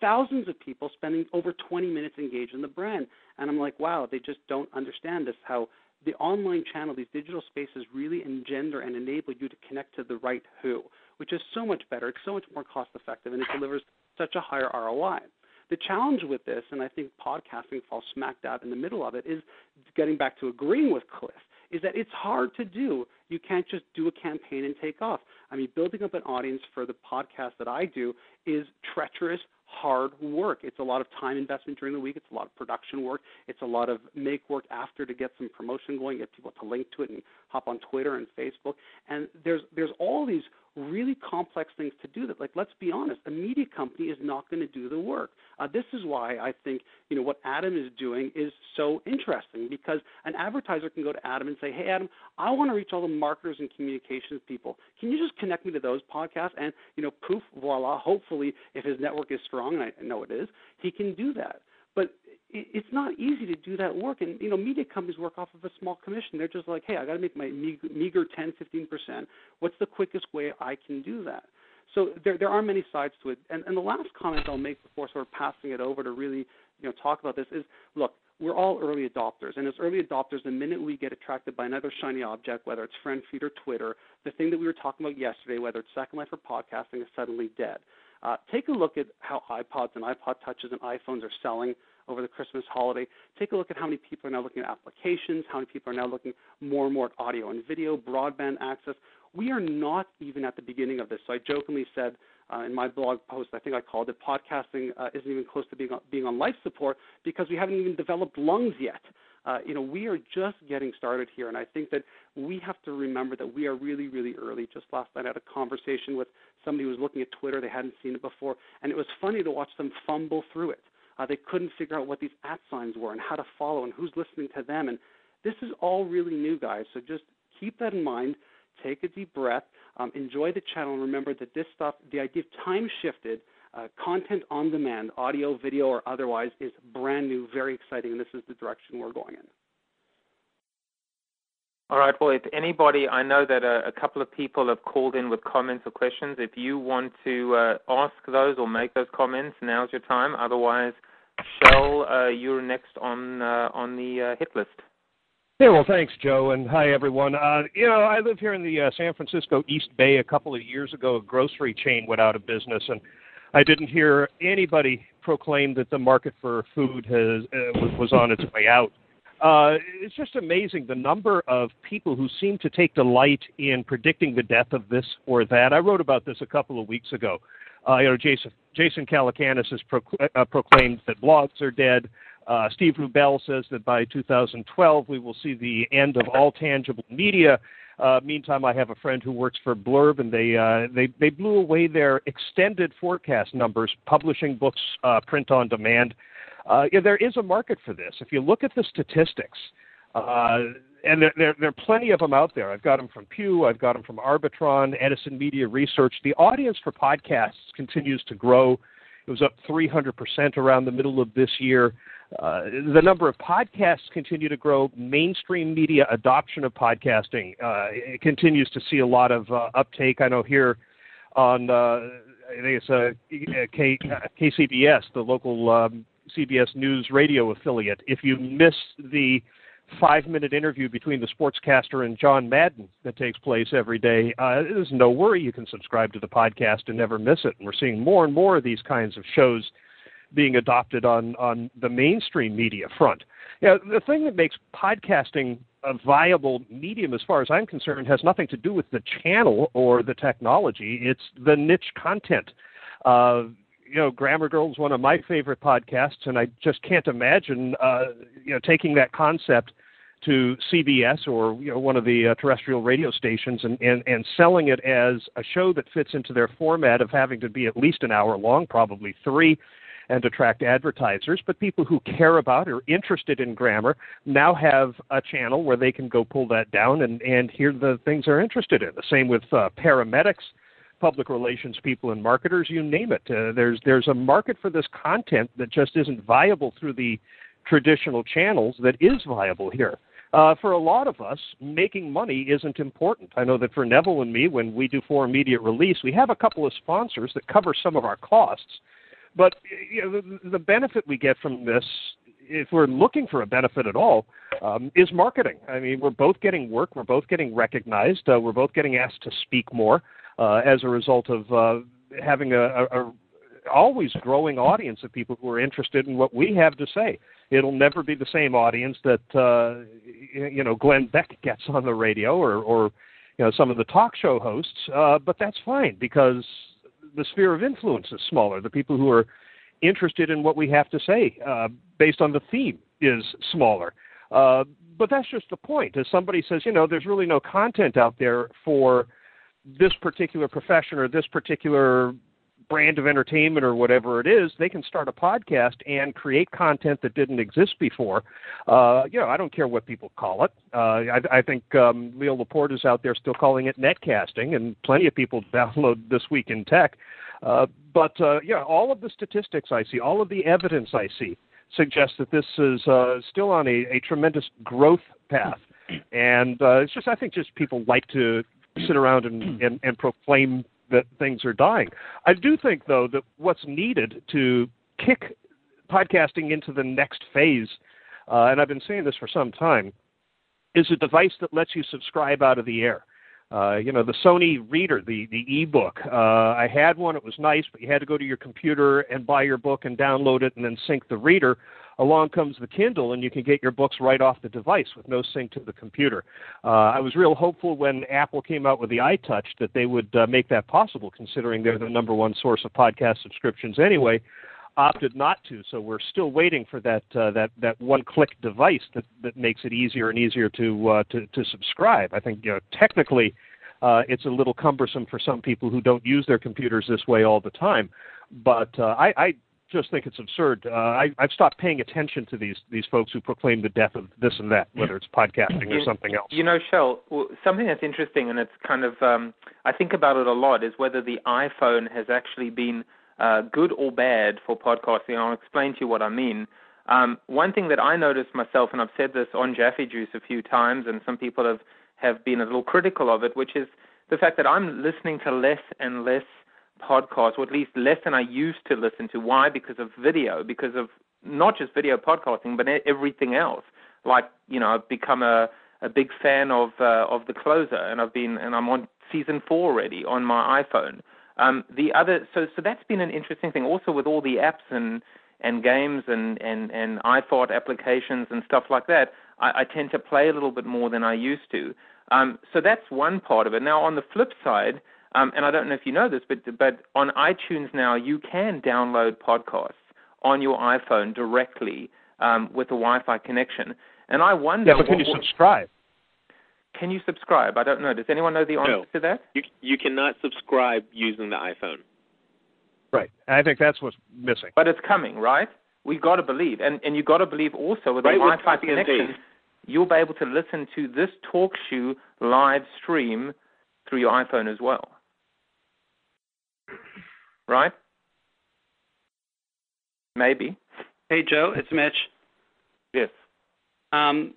Thousands of people spending over twenty minutes engaged in the brand. And I'm like, wow, they just don't understand this, how the online channel, these digital spaces really engender and enable you to connect to the right who, which is so much better. It's so much more cost effective, and it delivers such a higher R O I. The challenge with this, and I think podcasting falls smack dab in the middle of it, is getting back to agreeing with Cliff, is that it's hard to do. You can't just do a campaign and take off. I mean, building up an audience for the podcast that I do is treacherous, hard work. It's a lot of time investment during the week. It's a lot of production work. It's a lot of make work after to get some promotion going, get people to link to it and hop on Twitter and Facebook. And there's there's all these really complex things to do that, like, let's be honest, a media company is not going to do the work. Uh, this is why I think, you know, what Adam is doing is so interesting, because an advertiser can go to Adam and say, hey, Adam, I want to reach all the marketers and communications people. Can you just connect me to those podcasts? And, you know, poof, voila, hopefully if his network is strong, and I know it is, he can do that. But it's not easy to do that work. And, you know, media companies work off of a small commission. They're just like, hey, I got to make my meager ten, fifteen percent. What's the quickest way I can do that? So there there are many sides to it. And, and the last comment I'll make before sort of passing it over to really, you know, talk about this is, look, we're all early adopters. And as early adopters, the minute we get attracted by another shiny object, whether it's Friend Feed or Twitter, the thing that we were talking about yesterday, whether it's Second Life or podcasting, is suddenly dead. Uh, take a look at how iPods and iPod Touches and iPhones are selling over the Christmas holiday. Take a look at how many people are now looking at applications, how many people are now looking more and more at audio and video, broadband access. We are not even at the beginning of this. So I jokingly said uh, in my blog post, I think I called it, podcasting uh, isn't even close to being on, being on life support because we haven't even developed lungs yet. Uh, you know, we are just getting started here, and I think that we have to remember that we are really, really early. Just last night I had a conversation with somebody who was looking at Twitter. They hadn't seen it before, and it was funny to watch them fumble through it. Uh, they couldn't figure out what these at signs were and how to follow and who's listening to them. And this is all really new, guys, so just keep that in mind. Take a deep breath. Um, enjoy the channel, and remember that this stuff, the idea of time-shifted uh, content on demand, audio, video, or otherwise, is brand new, very exciting, and this is the direction we're going in. All right. Well, if anybody, I know that a, a couple of people have called in with comments or questions. If you want to uh, ask those or make those comments, now's your time. Otherwise, Shel, uh, you're next on uh, on the uh, hit list. Yeah, well, thanks, Joe, and hi, everyone. Uh, you know, I live here in the uh, San Francisco East Bay. A couple of years ago, a grocery chain went out of business, and I didn't hear anybody proclaim that the market for food has uh, was on its way out. Uh, it's just amazing the number of people who seem to take delight in predicting the death of this or that. I wrote about this a couple of weeks ago. Uh, you know, Jason, Jason Calacanis has pro- uh, proclaimed that blogs are dead. Uh, Steve Rubell says that by two thousand twelve, we will see the end of all tangible media. Uh, meantime, I have a friend who works for Blurb, and they uh, they, they blew away their extended forecast numbers, publishing books, uh, print on demand. Uh, yeah, there is a market for this. If you look at the statistics, uh, and there, there, there are plenty of them out there. I've got them from Pew. I've got them from Arbitron, Edison Media Research. The audience for podcasts continues to grow. It was up three hundred percent around the middle of this year. Uh, the number of podcasts continue to grow. Mainstream media adoption of podcasting uh, it continues to see a lot of uh, uptake. I know here on, uh, I think it's uh, K- K C B S, the local um, C B S News radio affiliate. If you miss the five-minute interview between the sportscaster and John Madden that takes place every day, uh, there's no worry. You can subscribe to the podcast and never miss it. And we're seeing more and more of these kinds of shows being adopted on, on the mainstream media front. You know, the thing that makes podcasting a viable medium, as far as I'm concerned, has nothing to do with the channel or the technology. It's the niche content. Uh, you know, Grammar Girl is one of my favorite podcasts, and I just can't imagine, uh, you know, taking that concept to C B S or, you know, one of the uh, terrestrial radio stations and, and, and selling it as a show that fits into their format of having to be at least an hour long, probably three, and attract advertisers. But people who care about or interested in grammar now have a channel where they can go pull that down and, and hear the things they're interested in. The same with uh, paramedics, public relations people, and marketers, you name it. Uh, there's there's a market for this content that just isn't viable through the traditional channels that is viable here. Uh, for a lot of us, making money isn't important. I know that for Neville and me, when we do For Immediate Release, we have a couple of sponsors that cover some of our costs. But you know, the, the benefit we get from this, if we're looking for a benefit at all, um, is marketing. I mean, we're both getting work. We're both getting recognized. Uh, we're both getting asked to speak more uh, as a result of uh, having a, a, a always growing audience of people who are interested in what we have to say. It'll never be the same audience that, uh, you know, Glenn Beck gets on the radio or, or you know, some of the talk show hosts, uh, but that's fine because the sphere of influence is smaller. The people who are interested in what we have to say uh, based on the theme is smaller. Uh, but that's just the point. As somebody says, you know, there's really no content out there for this particular profession or this particular brand of entertainment or whatever it is, they can start a podcast and create content that didn't exist before. Uh, you know, I don't care what people call it. Uh, I, I think um, Leo Laporte is out there still calling it netcasting, and plenty of people download This Week in Tech. Uh, but, uh, yeah, all of the statistics I see, all of the evidence I see suggests that this is uh, still on a, a tremendous growth path. And uh, it's just, I think just people like to sit around and, and, and proclaim that things are dying. I do think, though, that what's needed to kick podcasting into the next phase, uh, and I've been saying this for some time, is a device that lets you subscribe out of the air. Uh, you know, the Sony Reader, the, the e-book. Uh, I had one. It was nice, but you had to go to your computer and buy your book and download it and then sync the reader. Along comes the Kindle, and you can get your books right off the device with no sync to the computer. Uh, I was real hopeful when Apple came out with the iTouch that they would uh, make that possible, considering they're the number one source of podcast subscriptions anyway. Opted not to, so we're still waiting for that uh, that that one-click device that, that makes it easier and easier to uh, to, to subscribe. I think you know, technically uh, it's a little cumbersome for some people who don't use their computers this way all the time, but uh, I, I just think it's absurd. Uh, I, I've stopped paying attention to these these folks who proclaim the death of this and that, whether it's podcasting you, or something else. You know, Shel, something that's interesting, and it's kind of um, I think about it a lot, is whether the iPhone has actually been Uh, good or bad for podcasting. I'll explain to you what I mean. Um, one thing that I noticed myself, and I've said this on Jaffe Juice a few times, and some people have, have been a little critical of it, which is the fact that I'm listening to less and less podcasts, or at least less than I used to listen to. Why? Because of video, because of not just video podcasting, but everything else. Like, you know, I've become a, a big fan of uh, of The Closer, and I've been, and I'm on season four already on my iPhone. Um, the other, so, so that's been an interesting thing. Also, with all the apps and, and games and, and, and iPod applications and stuff like that, I, I tend to play a little bit more than I used to. Um, so that's one part of it. Now, on the flip side, um, and I don't know if you know this, but but on iTunes now, you can download podcasts on your iPhone directly um, with a Wi-Fi connection. And I wonder, yeah, but can what, you subscribe? Can you subscribe? I don't know. Does anyone know the answer no. to that? You you cannot subscribe using the iPhone. Right. I think that's what's missing. But it's coming, right? We've got to believe. And and you've got to believe also with the right, Wi-Fi connection, you'll be able to listen to this talk show live stream through your iPhone as well. Right? Maybe. Hey, Joe. It's Mitch. Yes. Um.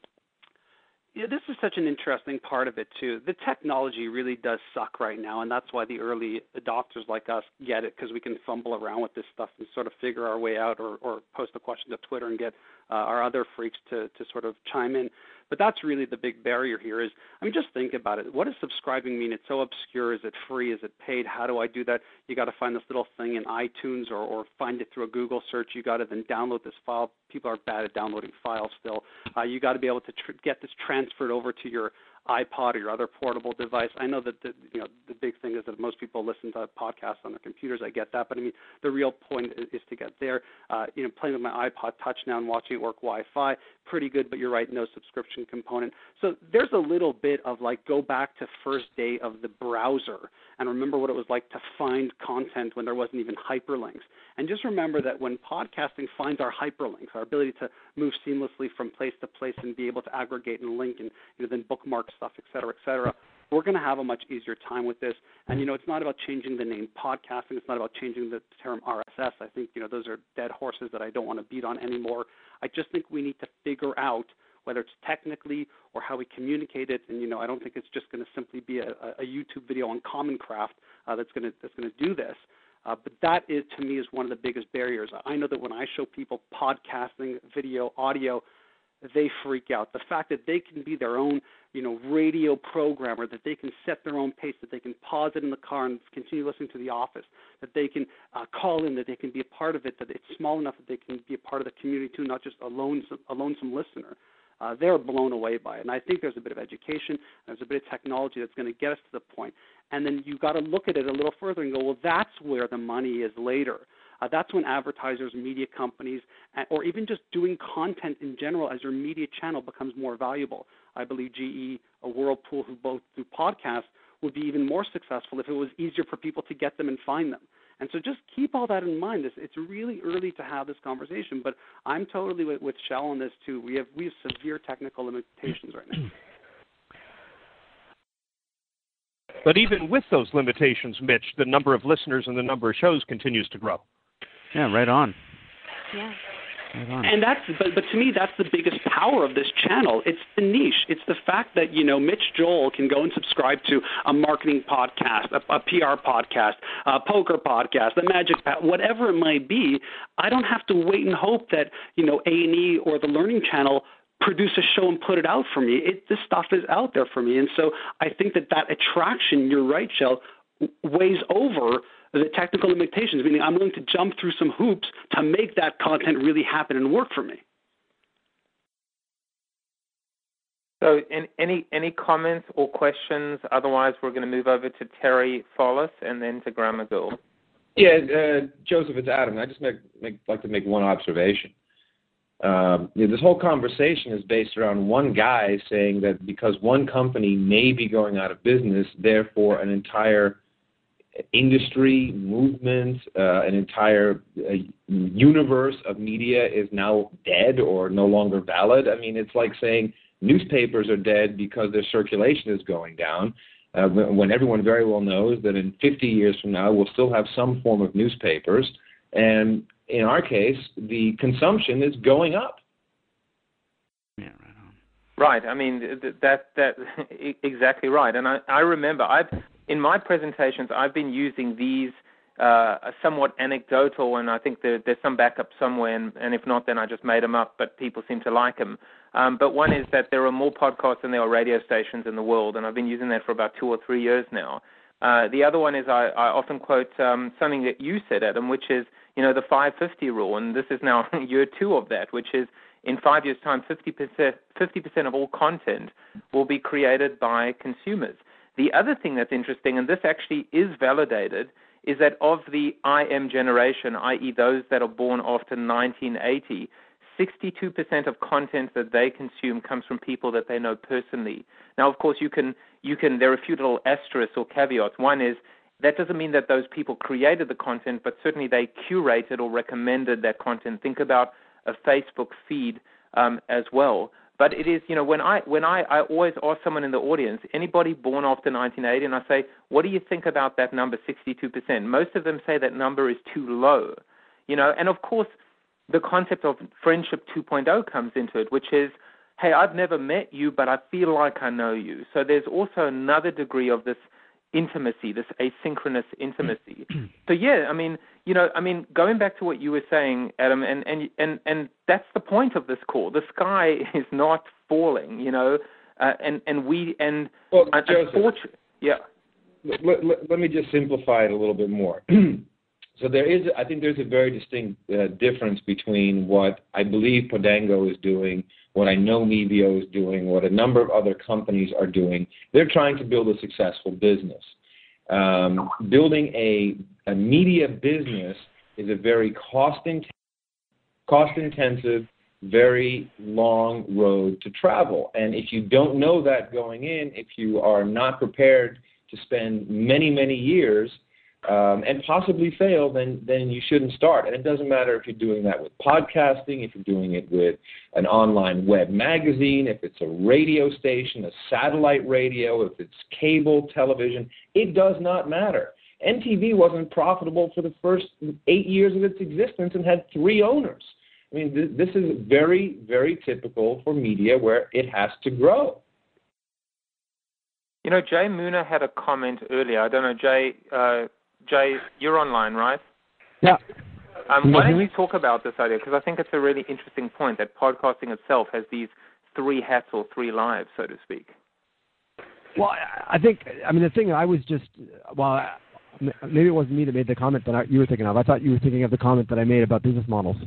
Yeah, this is such an interesting part of it, too. The technology really does suck right now, and that's why the early adopters like us get it, because we can fumble around with this stuff and sort of figure our way out or, or post a question to Twitter and get uh, our other freaks to, to sort of chime in. But that's really the big barrier here is, I mean, just think about it. What does subscribing mean? It's so obscure. Is it free? Is it paid? How do I do that? You got to find this little thing in iTunes or, or find it through a Google search. You got to then download this file. People are bad at downloading files still. Uh, you got to be able to tr- get this transferred over to your iPod or your other portable device. I know that the, you know, the big thing is that most people listen to podcasts on their computers. I get that, but I mean the real point is, is to get there. Uh, you know, playing with my iPod Touch now and watching it work Wi-Fi, pretty good. But you're right, no subscription component. So there's a little bit of like go back to first day of the browser and remember what it was like to find content when there wasn't even hyperlinks. And just remember that when podcasting finds our hyperlinks, our ability to move seamlessly from place to place and be able to aggregate and link and you know then bookmark stuff, et cetera, et cetera, we're going to have a much easier time with this. And, you know, it's not about changing the name podcasting. It's not about changing the term R S S. I think, you know, those are dead horses that I don't want to beat on anymore. I just think we need to figure out whether it's technically or how we communicate it. And, you know, I don't think it's just going to simply be a, a YouTube video on Common Craft uh, that's going to that's going to do this. Uh, but that, is, to me, is one of the biggest barriers. I know that when I show people podcasting, video, audio, they freak out. The fact that they can be their own, you know, radio programmer, that they can set their own pace, that they can pause it in the car and continue listening to The Office, that they can uh, call in, that they can be a part of it, that it's small enough that they can be a part of the community too, not just a, lone, a lonesome listener. Uh, they're blown away by it. And I think there's a bit of education, there's a bit of technology that's going to get us to the point. And then you've got to look at it a little further and go, well, that's where the money is later. Uh, that's when advertisers, media companies, or even just doing content in general as your media channel becomes more valuable. I believe G E, a Whirlpool, who both do podcasts, would be even more successful if it was easier for people to get them and find them. And so just keep all that in mind. This It's really early to have this conversation, but I'm totally with, with Shel on this too. We have we have severe technical limitations right now. But even with those limitations, Mitch, the number of listeners and the number of shows continues to grow. Yeah, right on. Yeah. Right on. And that's, but, but to me, that's the biggest power of this channel. It's the niche. It's the fact that, you know, Mitch Joel can go and subscribe to a marketing podcast, a, a P R podcast, a poker podcast, a magic podcast, whatever it might be. I don't have to wait and hope that, you know, A and E or the Learning Channel produce a show and put it out for me. It, this stuff is out there for me. And so I think that that attraction, you're right, Shel, weighs over the technical limitations, meaning I'm willing to jump through some hoops to make that content really happen and work for me. So in, any any comments or questions? Otherwise, we're going to move over to Terry Fallis and then to Grammar Girl. Yeah, uh, Joseph, it's Adam. I just make, make, like to make one observation. Um, you know, this whole conversation is based around one guy saying that because one company may be going out of business, therefore an entire industry, movement, uh, an entire uh, universe of media is now dead or no longer valid. I mean, it's like saying newspapers are dead because their circulation is going down, uh, when everyone very well knows that in fifty years from now we'll still have some form of newspapers. And in our case, the consumption is going up. Yeah, right on. Right. I mean, that that exactly right. And I, I remember, I've in my presentations, I've been using these uh, somewhat anecdotal, and I think there, there's some backup somewhere, and, and if not, then I just made them up, but people seem to like them. Um, but one is that there are more podcasts than there are radio stations in the world, and I've been using that for about two or three years now. Uh, the other one is I, I often quote um, something that you said, Adam, which is, you know, the five fifty rule, and this is now year two of that, which is in five years' time, fifty percent, fifty percent of all content will be created by consumers. The other thing that's interesting, and this actually is validated, is that of the I M generation, that is those that are born after nineteen eighty, sixty-two percent of content that they consume comes from people that they know personally. Now, of course, you can, you can. There are a few little asterisks or caveats. One is that doesn't mean that those people created the content, but certainly they curated or recommended that content. Think about a Facebook feed um, as well. But it is, you know, when I when I, I always ask someone in the audience, anybody born after nineteen eighty, and I say, what do you think about that number, sixty-two percent? Most of them say that number is too low, you know. And, of course, the concept of friendship two point oh comes into it, which is, hey, I've never met you, but I feel like I know you. So there's also another degree of this intimacy, this asynchronous intimacy. So yeah, I mean, you know, I mean, going back to what you were saying, Adam, and and and, and that's the point of this call. The sky is not falling, you know, uh, and and we and well, unfortunately, yeah. Let, let, let me just simplify it a little bit more. So there is, I think there's a very distinct uh, difference between what I believe Podango is doing, what I know Mevio is doing, what a number of other companies are doing. They're trying to build a successful business. Um, building a, a media business is a very cost-intensive, cost-intensive, very long road to travel. And if you don't know that going in, if you are not prepared to spend many, many years Um, and possibly fail, then then you shouldn't start. And it doesn't matter if you're doing that with podcasting, if you're doing it with an online web magazine, if it's a radio station, a satellite radio, if it's cable television, it does not matter. M T V wasn't profitable for the first eight years of its existence and had three owners. I mean, th- this is very, very typical for media where it has to grow. You know, Jay Mooner had a comment earlier. I don't know, Jay... Uh Jay, you're online, right? Yeah. Um, why don't you talk about this idea? Because I think it's a really interesting point that podcasting itself has these three hats or three lives, so to speak. Well, I think, I mean, the thing I was just, well, maybe it wasn't me that made the comment that I, you were thinking of. I thought you were thinking of the comment that I made about business models.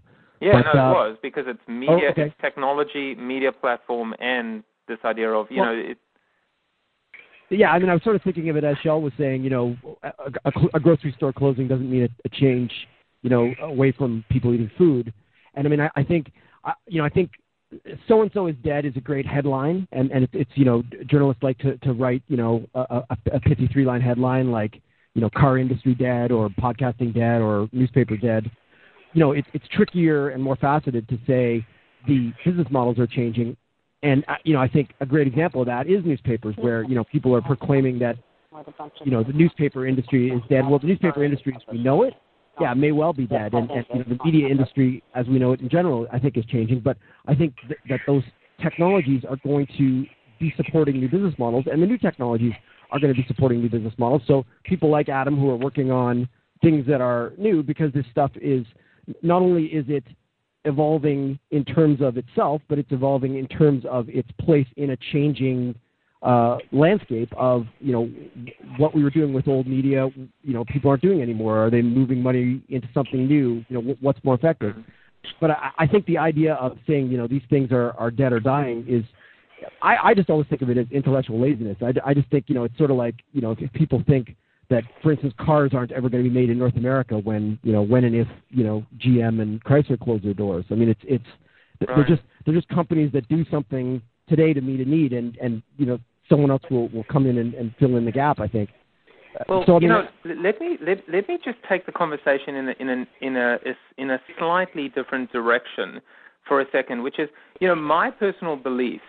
Yeah, but, no, uh, it was, because it's media, oh, okay. It's technology, media platform, and this idea of, you well, know, it, yeah, I mean, I was sort of thinking of it as Shel was saying, you know, a, a, a grocery store closing doesn't mean a, a change, you know, away from people eating food. And I mean, I, I think, I, you know, I think so-and-so is dead is a great headline. And, and it, it's, you know, journalists like to, to write, you know, a, a fifty-three line headline like, you know, car industry dead or podcasting dead or newspaper dead. You know, it, it's trickier and more faceted to say the business models are changing. And, you know, I think a great example of that is newspapers where, you know, people are proclaiming that, you know, the newspaper industry is dead. Well, the newspaper industry, as we know it, yeah, may well be dead. And, and you know, the media industry, as we know it in general, I think is changing. But I think th- that those technologies are going to be supporting new business models, and the new technologies are going to be supporting new business models. So people like Adam who are working on things that are new, because this stuff is not only is it evolving in terms of itself, but it's evolving in terms of its place in a changing uh, landscape of, you know, what we were doing with old media, you know, people aren't doing anymore. Are they moving money into something new? You know, w- what's more effective? But I, I think the idea of saying, you know, these things are, are dead or dying is, I, I just always think of it as intellectual laziness. I, I just think, you know, it's sort of like, you know, if people think that, for instance, cars aren't ever going to be made in North America when, you know, when and if, you know, G M and Chrysler close their doors. I mean, it's it's right. they're just they're just companies that do something today to meet a need, and, and you know, someone else will, will come in and, and fill in the gap, I think. Well, so, I mean, you know, let me let, let me just take the conversation in a, in a, in a in a slightly different direction for a second, which is, you know, my personal belief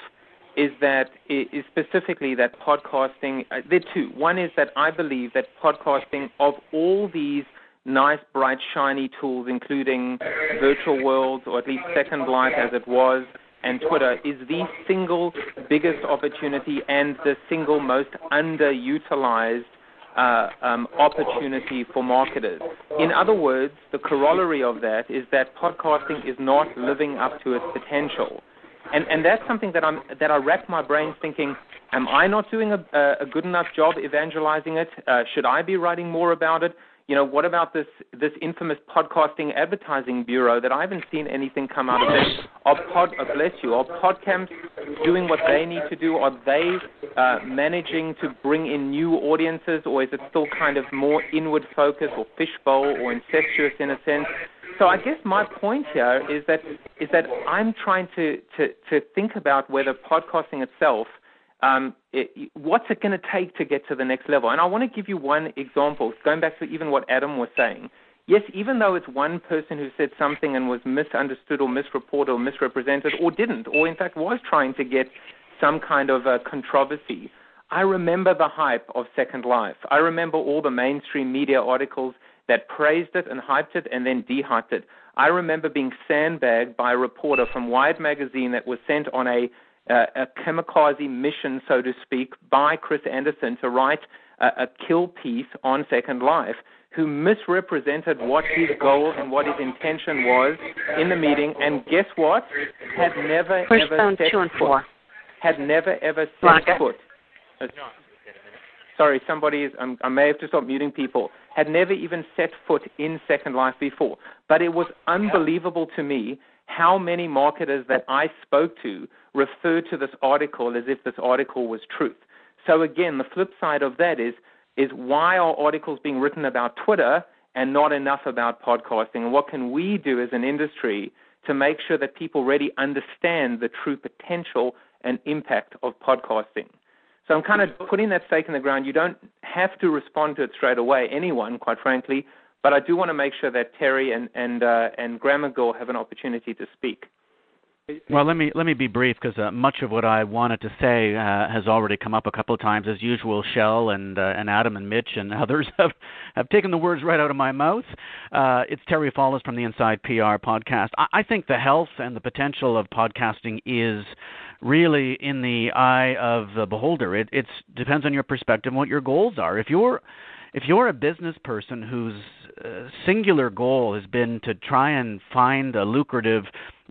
is that is specifically that podcasting, uh, there are two. One is that I believe that podcasting, of all these nice, bright, shiny tools, including virtual worlds, or at least Second Life as it was, and Twitter, is the single biggest opportunity and the single most underutilized uh, um, opportunity for marketers. In other words, the corollary of that is that podcasting is not living up to its potential. And and that's something that I'm that I rack my brains thinking, am I not doing a, a good enough job evangelizing it? Uh, should I be writing more about it? You know, what about this this infamous podcasting advertising bureau that I haven't seen anything come out of it? Are pod, oh, bless you, are PodCamps doing what they need to do? Are they uh, managing to bring in new audiences, or is it still kind of more inward focused or fishbowl or incestuous in a sense? So I guess my point here is that is that I'm trying to, to, to think about whether podcasting itself, um, it, what's it going to take to get to the next level? And I want to give you one example, going back to even what Adam was saying. Yes, even though it's one person who said something and was misunderstood or misreported or misrepresented or didn't, or in fact was trying to get some kind of a controversy, I remember the hype of Second Life. I remember all the mainstream media articles that praised it and hyped it and then dehyped it. I remember being sandbagged by a reporter from Wired magazine that was sent on a, uh, a kamikaze mission, so to speak, by Chris Anderson to write uh, a kill piece on Second Life who misrepresented what his goal and what his intention was in the meeting, and guess what? Had never, First ever set two and foot. Four. Had never, ever set Blanca. foot. Uh, sorry, somebody is, um, I may have to stop muting people. Had never even set foot in Second Life before. But it was unbelievable to me how many marketers that I spoke to referred to this article as if this article was truth. So again, the flip side of that is, is why are articles being written about Twitter and not enough about podcasting? And what can we do as an industry to make sure that people really understand the true potential and impact of podcasting? So I'm kind of putting that stake in the ground. You don't have to respond to it straight away, anyone, quite frankly, but I do want to make sure that Terry and and, uh, and Grammar Girl have an opportunity to speak. Well, let me let me be brief because uh, much of what I wanted to say uh, has already come up a couple of times. As usual, Shel and uh, and Adam and Mitch and others have, have taken the words right out of my mouth. Uh, it's Terry Fallis from the Inside P R podcast. I, I think the health and the potential of podcasting is really in the eye of the beholder. It it's, depends on your perspective and what your goals are. If you're if you're a business person whose uh, singular goal has been to try and find a lucrative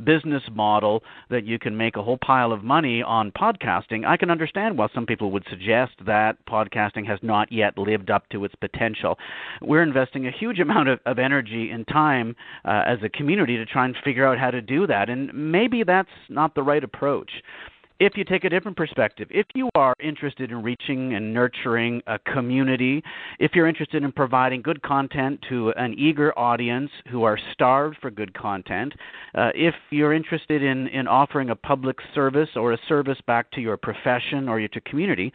business model that you can make a whole pile of money on podcasting, I can understand why some people would suggest that podcasting has not yet lived up to its potential. We're investing a huge amount of, of energy and time uh, as a community to try and figure out how to do that, and maybe that's not the right approach. If you take a different perspective, if you are interested in reaching and nurturing a community, if you're interested in providing good content to an eager audience who are starved for good content, uh, if you're interested in, in offering a public service or a service back to your profession or your to community,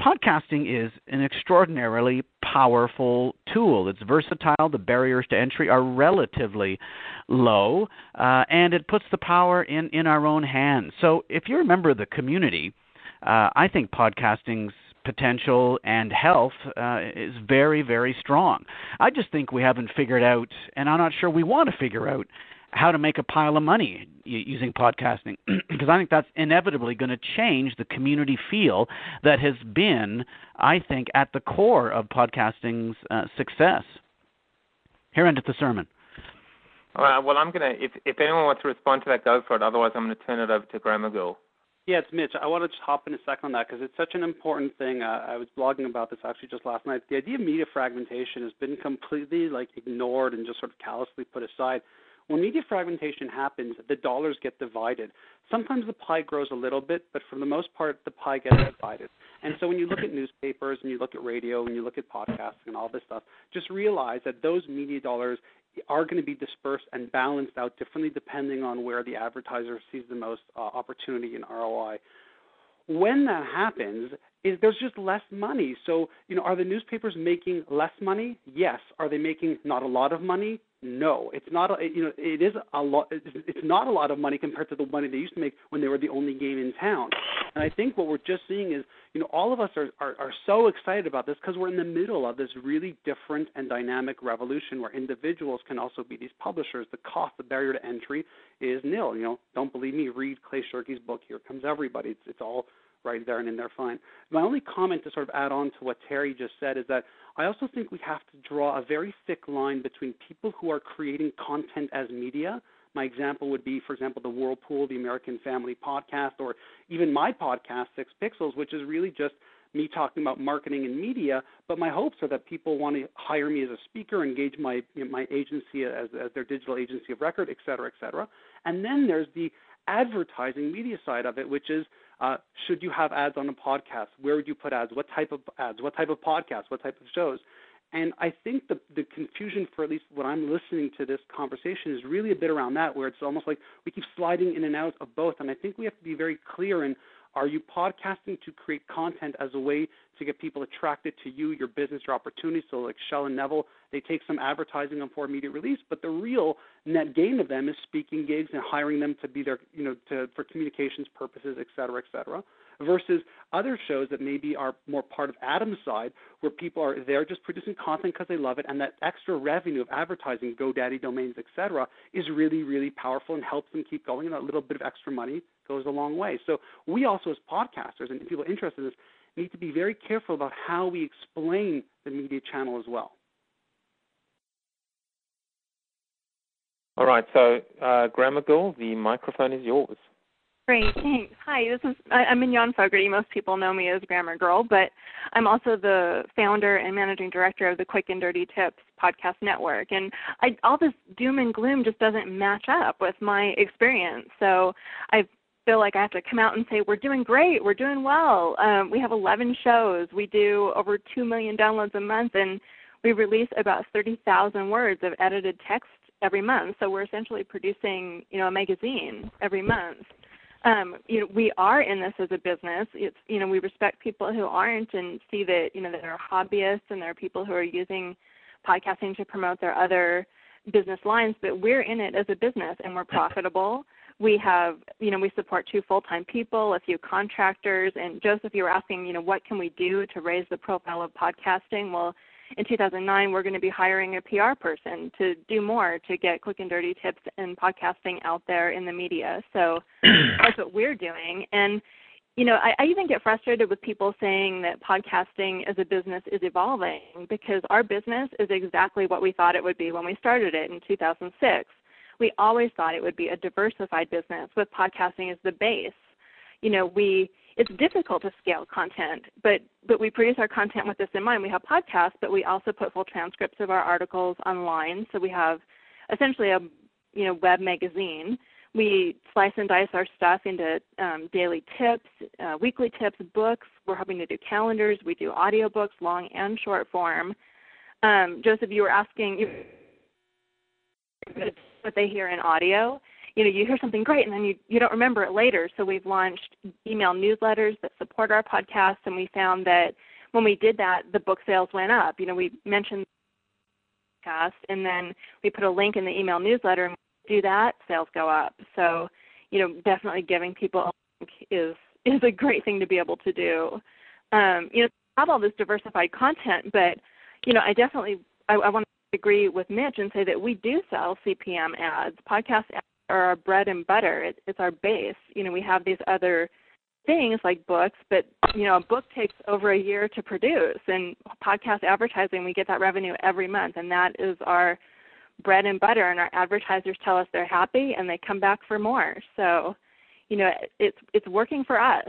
podcasting is an extraordinarily powerful tool. It's versatile. The barriers to entry are relatively low, uh, and it puts the power in, in our own hands. So if you're a member of the community, uh, I think podcasting's potential and health uh, is very, very strong. I just think we haven't figured out, and I'm not sure we want to figure out, how to make a pile of money using podcasting, because I think that's inevitably going to change the community feel that has been, I think, at the core of podcasting's uh, success. Here endeth the sermon. Uh, well, I'm going to, if, if anyone wants to respond to that, go for it. Otherwise, I'm going to turn it over to Grammar Girl. Yeah, it's Mitch. I want to just hop in a second on that because it's such an important thing. Uh, I was blogging about this actually just last night. The idea of media fragmentation has been completely like ignored and just sort of callously put aside. When media fragmentation happens, the dollars get divided. Sometimes the pie grows a little bit, but for the most part, the pie gets divided. And so when you look at newspapers and you look at radio and you look at podcasting and all this stuff, just realize that those media dollars are going to be dispersed and balanced out differently depending on where the advertiser sees the most uh, opportunity in R O I. When that happens, is there's just less money. So, you know, are the newspapers making less money? Yes. Are they making not a lot of money? No. It's not. A, you know, it is a lot. It's not a lot of money compared to the money they used to make when they were the only game in town. And I think what we're just seeing is, you know, all of us are are, are so excited about this because we're in the middle of this really different and dynamic revolution where individuals can also be these publishers. The cost, the barrier to entry is nil. You know, don't believe me? Read Clay Shirky's book. Here comes everybody. It's it's all right there and in there fine. My only comment to sort of add on to what Terry just said is that I also think we have to draw a very thick line between people who are creating content as media. My example would be, for example, the Whirlpool, the American Family podcast, or even my podcast, Six Pixels, which is really just me talking about marketing and media, but my hopes are that people want to hire me as a speaker, engage my you know, my agency as, as their digital agency of record, et cetera, et cetera. And then there's the advertising media side of it, which is, Uh, should you have ads on a podcast? Where would you put ads? What type of ads? What type of podcasts? What type of shows? And I think the, the confusion for at least what I'm listening to this conversation is really a bit around that, where it's almost like we keep sliding in and out of both. And I think we have to be very clear in, are you podcasting to create content as a way to get people attracted to you, your business, your opportunities? So like Shel and Neville, they take some advertising on For Immediate Release, but the real net gain of them is speaking gigs and hiring them to be their, you know, to, for communications purposes, et cetera, et cetera, versus other shows that maybe are more part of Adam's side where people are there just producing content because they love it, and that extra revenue of advertising, GoDaddy domains, et cetera, is really, really powerful and helps them keep going, and that little bit of extra money goes a long way. So we also as podcasters and people interested in this need to be very careful about how we explain the media channel as well. All right, so uh, Grammar Girl, the microphone is yours. Great, thanks. Hi, this is I, I'm Mignon Fogarty. Most people know me as Grammar Girl, but I'm also the founder and managing director of the Quick and Dirty Tips podcast network. And I, all this doom and gloom just doesn't match up with my experience. So I feel like I have to come out and say, we're doing great, we're doing well. Um, we have eleven shows. We do over two million downloads a month, and we release about thirty thousand words of edited text every month. So we're essentially producing, you know, a magazine every month. Um, you know, we are in this as a business. It's, you know, we respect people who aren't and see that, you know, that are hobbyists and there are people who are using podcasting to promote their other business lines, but we're in it as a business and we're profitable. We have, you know, we support two full-time people, a few contractors, and Joseph, you were asking, you know, what can we do to raise the profile of podcasting? Well, in two thousand nine, we're going to be hiring a P R person to do more to get Quick and Dirty Tips and podcasting out there in the media. So that's what we're doing. And, you know, I, I even get frustrated with people saying that podcasting as a business is evolving because our business is exactly what we thought it would be when we started it in two thousand six. We always thought it would be a diversified business with podcasting as the base. You know, we... It's difficult to scale content, but, but we produce our content with this in mind. We have podcasts, but we also put full transcripts of our articles online. So we have essentially a you know web magazine. We slice and dice our stuff into um, daily tips, uh, weekly tips, books. We're hoping to do calendars. We do audiobooks, long and short form. Um, Joseph, you were asking what they hear in audio. You know, you hear something great and then you, you don't remember it later. So we've launched email newsletters that support our podcast, and we found that when we did that, the book sales went up. You know, we mentioned the podcast, and then we put a link in the email newsletter, and when we do that, sales go up. So, you know, definitely giving people a link is, is a great thing to be able to do. Um, you know, we have all this diversified content, but, you know, I definitely I, I want to agree with Mitch and say that we do sell C P M ads, podcast ads. Or our bread and butter. It, it's our base. You know, we have these other things like books, but, you know, a book takes over a year to produce. And podcast advertising, we get that revenue every month, and that is our bread and butter. And our advertisers tell us they're happy, and they come back for more. So, you know, it, it's it's working for us.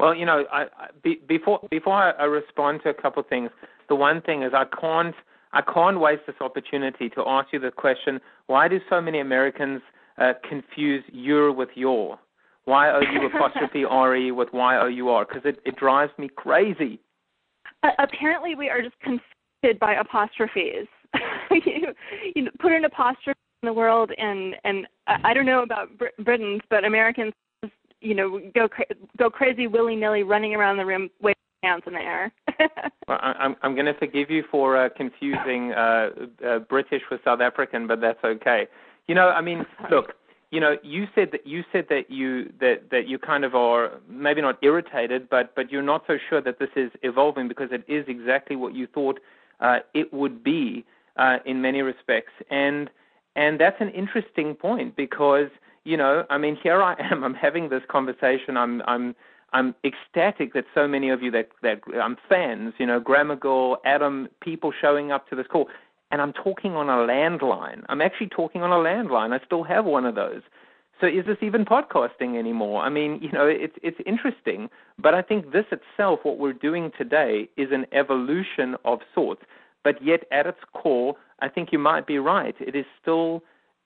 Well, you know, I, I, be, before before I respond to a couple of things, the one thing is I can't I can't waste this opportunity to ask you the question: why do so many Americans Uh, confuse your with your, Y O U apostrophe R E with Y O U R, because it, it drives me crazy. Uh, apparently we are just confused by apostrophes. you, you put an apostrophe in the world, and, and I, I don't know about Br- Britons, but Americans, you know, go cra- go crazy willy-nilly running around the room waving hands in the air. well, I, I'm, I'm going to forgive you for uh, confusing uh, uh, British with South African, but that's okay. You know, I mean, look, you know, you said that you said that you that, that you kind of are maybe not irritated, but but you're not so sure that this is evolving because it is exactly what you thought uh, it would be uh, in many respects, and and that's an interesting point because you know, I mean, here I am, I'm having this conversation, I'm I'm I'm ecstatic that so many of you that that I'm fans, you know, Grammar Girl, Adam, people showing up to this call. And I'm talking on a landline. I'm actually talking on a landline. I still have one of those. So is this even podcasting anymore? I mean, you know, it's it's interesting, but I think this itself, what we're doing today, is an evolution of sorts. But yet at its core, I think you might be right. It is still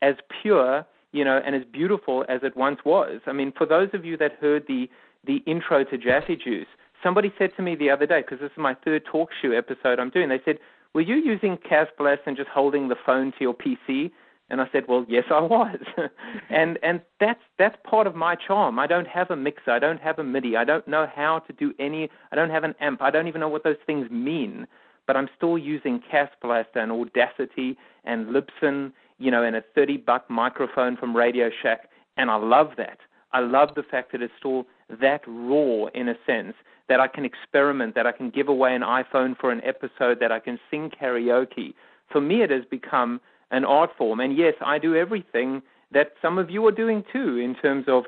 as pure, you know, and as beautiful as it once was. I mean, for those of you that heard the, the intro to Jaffe Juice, somebody said to me the other day, because this is my third talk show episode I'm doing, they said, were you using CastBlast and just holding the phone to your P C? And I said, well, yes, I was. and and that's that's part of my charm. I don't have a mixer. I don't have a MIDI. I don't know how to do any. I don't have an amp. I don't even know what those things mean. But I'm still using CastBlast and Audacity and Libsyn, you know, and a thirty buck microphone from Radio Shack. And I love that. I love the fact that it's still that raw in a sense, that I can experiment, that I can give away an iPhone for an episode, that I can sing karaoke. For me, it has become an art form. And yes, I do everything that some of you are doing too in terms of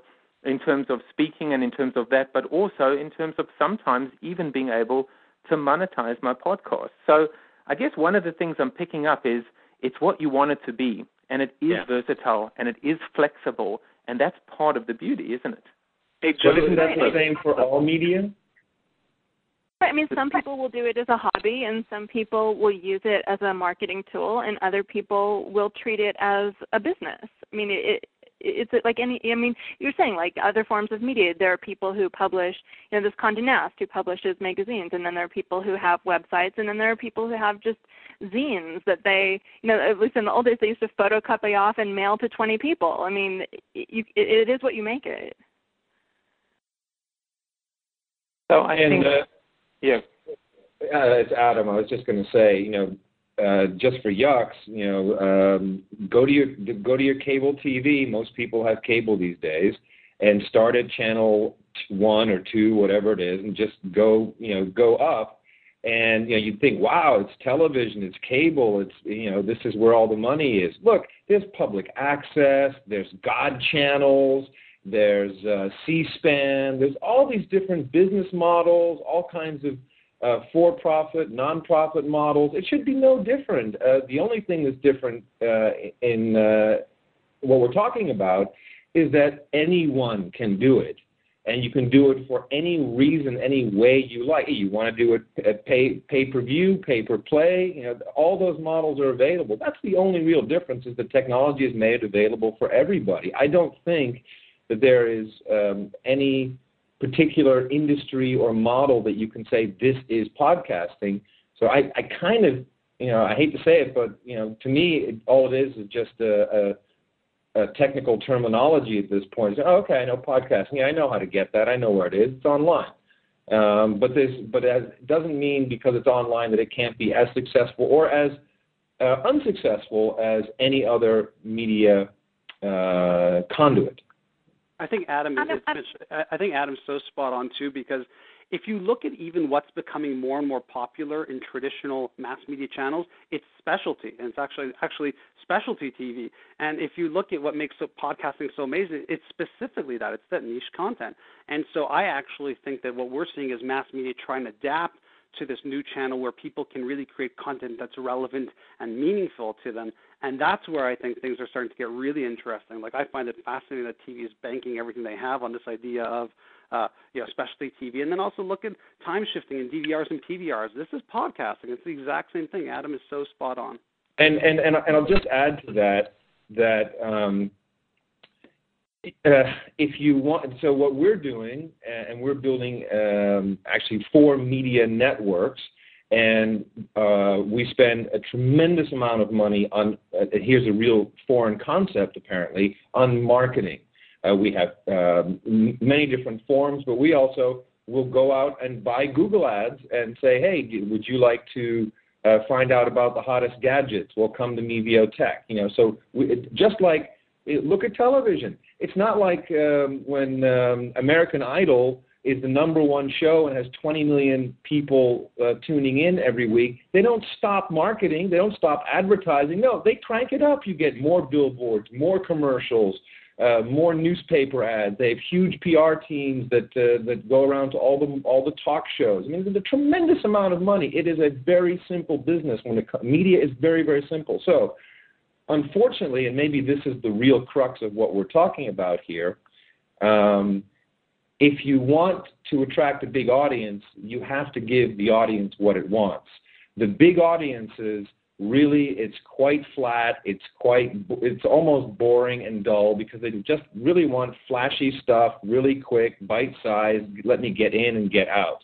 in terms of speaking and in terms of that, but also in terms of sometimes even being able to monetize my podcast. So I guess one of the things I'm picking up is it's what you want it to be, and it is yeah. versatile, and it is flexible, and that's part of the beauty, isn't it? Hey, Joe, isn't that the same for all media? I mean, some people will do it as a hobby, and some people will use it as a marketing tool, and other people will treat it as a business. I mean, it, it's like any, I mean, you're saying like other forms of media. There are people who publish, you know, this Condé Nast who publishes magazines, and then there are people who have websites, and then there are people who have just zines that they, you know, at least in the old days, they used to photocopy off and mail to twenty people. I mean, you, it, it is what you make it. So I and, think... Uh, Yeah, uh, it's Adam. I was just going to say, you know, uh, just for yucks, you know, um, go to your go to your cable T V. Most people have cable these days, and start at channel one or two, whatever it is, and just go, you know, go up. And you know, you'd think, wow, it's television, it's cable, it's you know, this is where all the money is. Look, there's public access, there's God channels. There's uh, C-SPAN. There's all these different business models, all kinds of uh, for-profit, non-profit models. It should be no different. Uh, the only thing that's different uh, in uh, what we're talking about is that anyone can do it, and you can do it for any reason, any way you like. You want to do it at pay, pay-per-view, pay-per-play. You know, all those models are available. That's the only real difference is the technology is made available for everybody. I don't think that there is um, any particular industry or model that you can say this is podcasting. So I, I kind of, you know, I hate to say it, but, you know, to me, it, all it is is just a, a, a technical terminology at this point. It's, oh, okay, I know podcasting. Yeah, I know how to get that. I know where it is. It's online. Um, but this, but as, it doesn't mean because it's online that it can't be as successful or as uh, unsuccessful as any other media uh, conduit. I think Adam is, is, I think Adam's so spot on too, because if you look at even what's becoming more and more popular in traditional mass media channels, it's specialty, and it's actually actually specialty T V. And if you look at what makes podcasting so amazing, it's specifically that it's that niche content. And so I actually think that what we're seeing is mass media trying to adapt to this new channel where people can really create content that's relevant and meaningful to them. And that's where I think things are starting to get really interesting. Like, I find it fascinating that T V is banking everything they have on this idea of, uh, you know, specialty T V. And then also look at time shifting and D V Rs and P V Rs. This is podcasting. It's the exact same thing. Adam is so spot on. And and, and, and I'll just add to that that um, uh, if you want – so what we're doing, and we're building um, actually four media networks, and uh, we spend a tremendous amount of money on, uh, here's a real foreign concept apparently, on marketing. Uh, we have uh, m- many different forms, but we also will go out and buy Google ads and say, hey, d- would you like to uh, find out about the hottest gadgets? Well, come to Mevio Tech. You know, so we, it, just like, it, look at television. It's not like um, when um, American Idol is the number one show and has twenty million people uh, tuning in every week. They don't stop marketing. They don't stop advertising. No, they crank it up. You get more billboards, more commercials, uh, more newspaper ads. They have huge P R teams that uh, that go around to all the all the talk shows. I mean, there's a tremendous amount of money. It is a very simple business. When it, media is very, very simple. So, unfortunately, and maybe this is the real crux of what we're talking about here, um, if you want to attract a big audience, you have to give the audience what it wants. The big audiences, really, it's quite flat, it's quite, it's almost boring and dull because they just really want flashy stuff, really quick, bite-sized, let me get in and get out.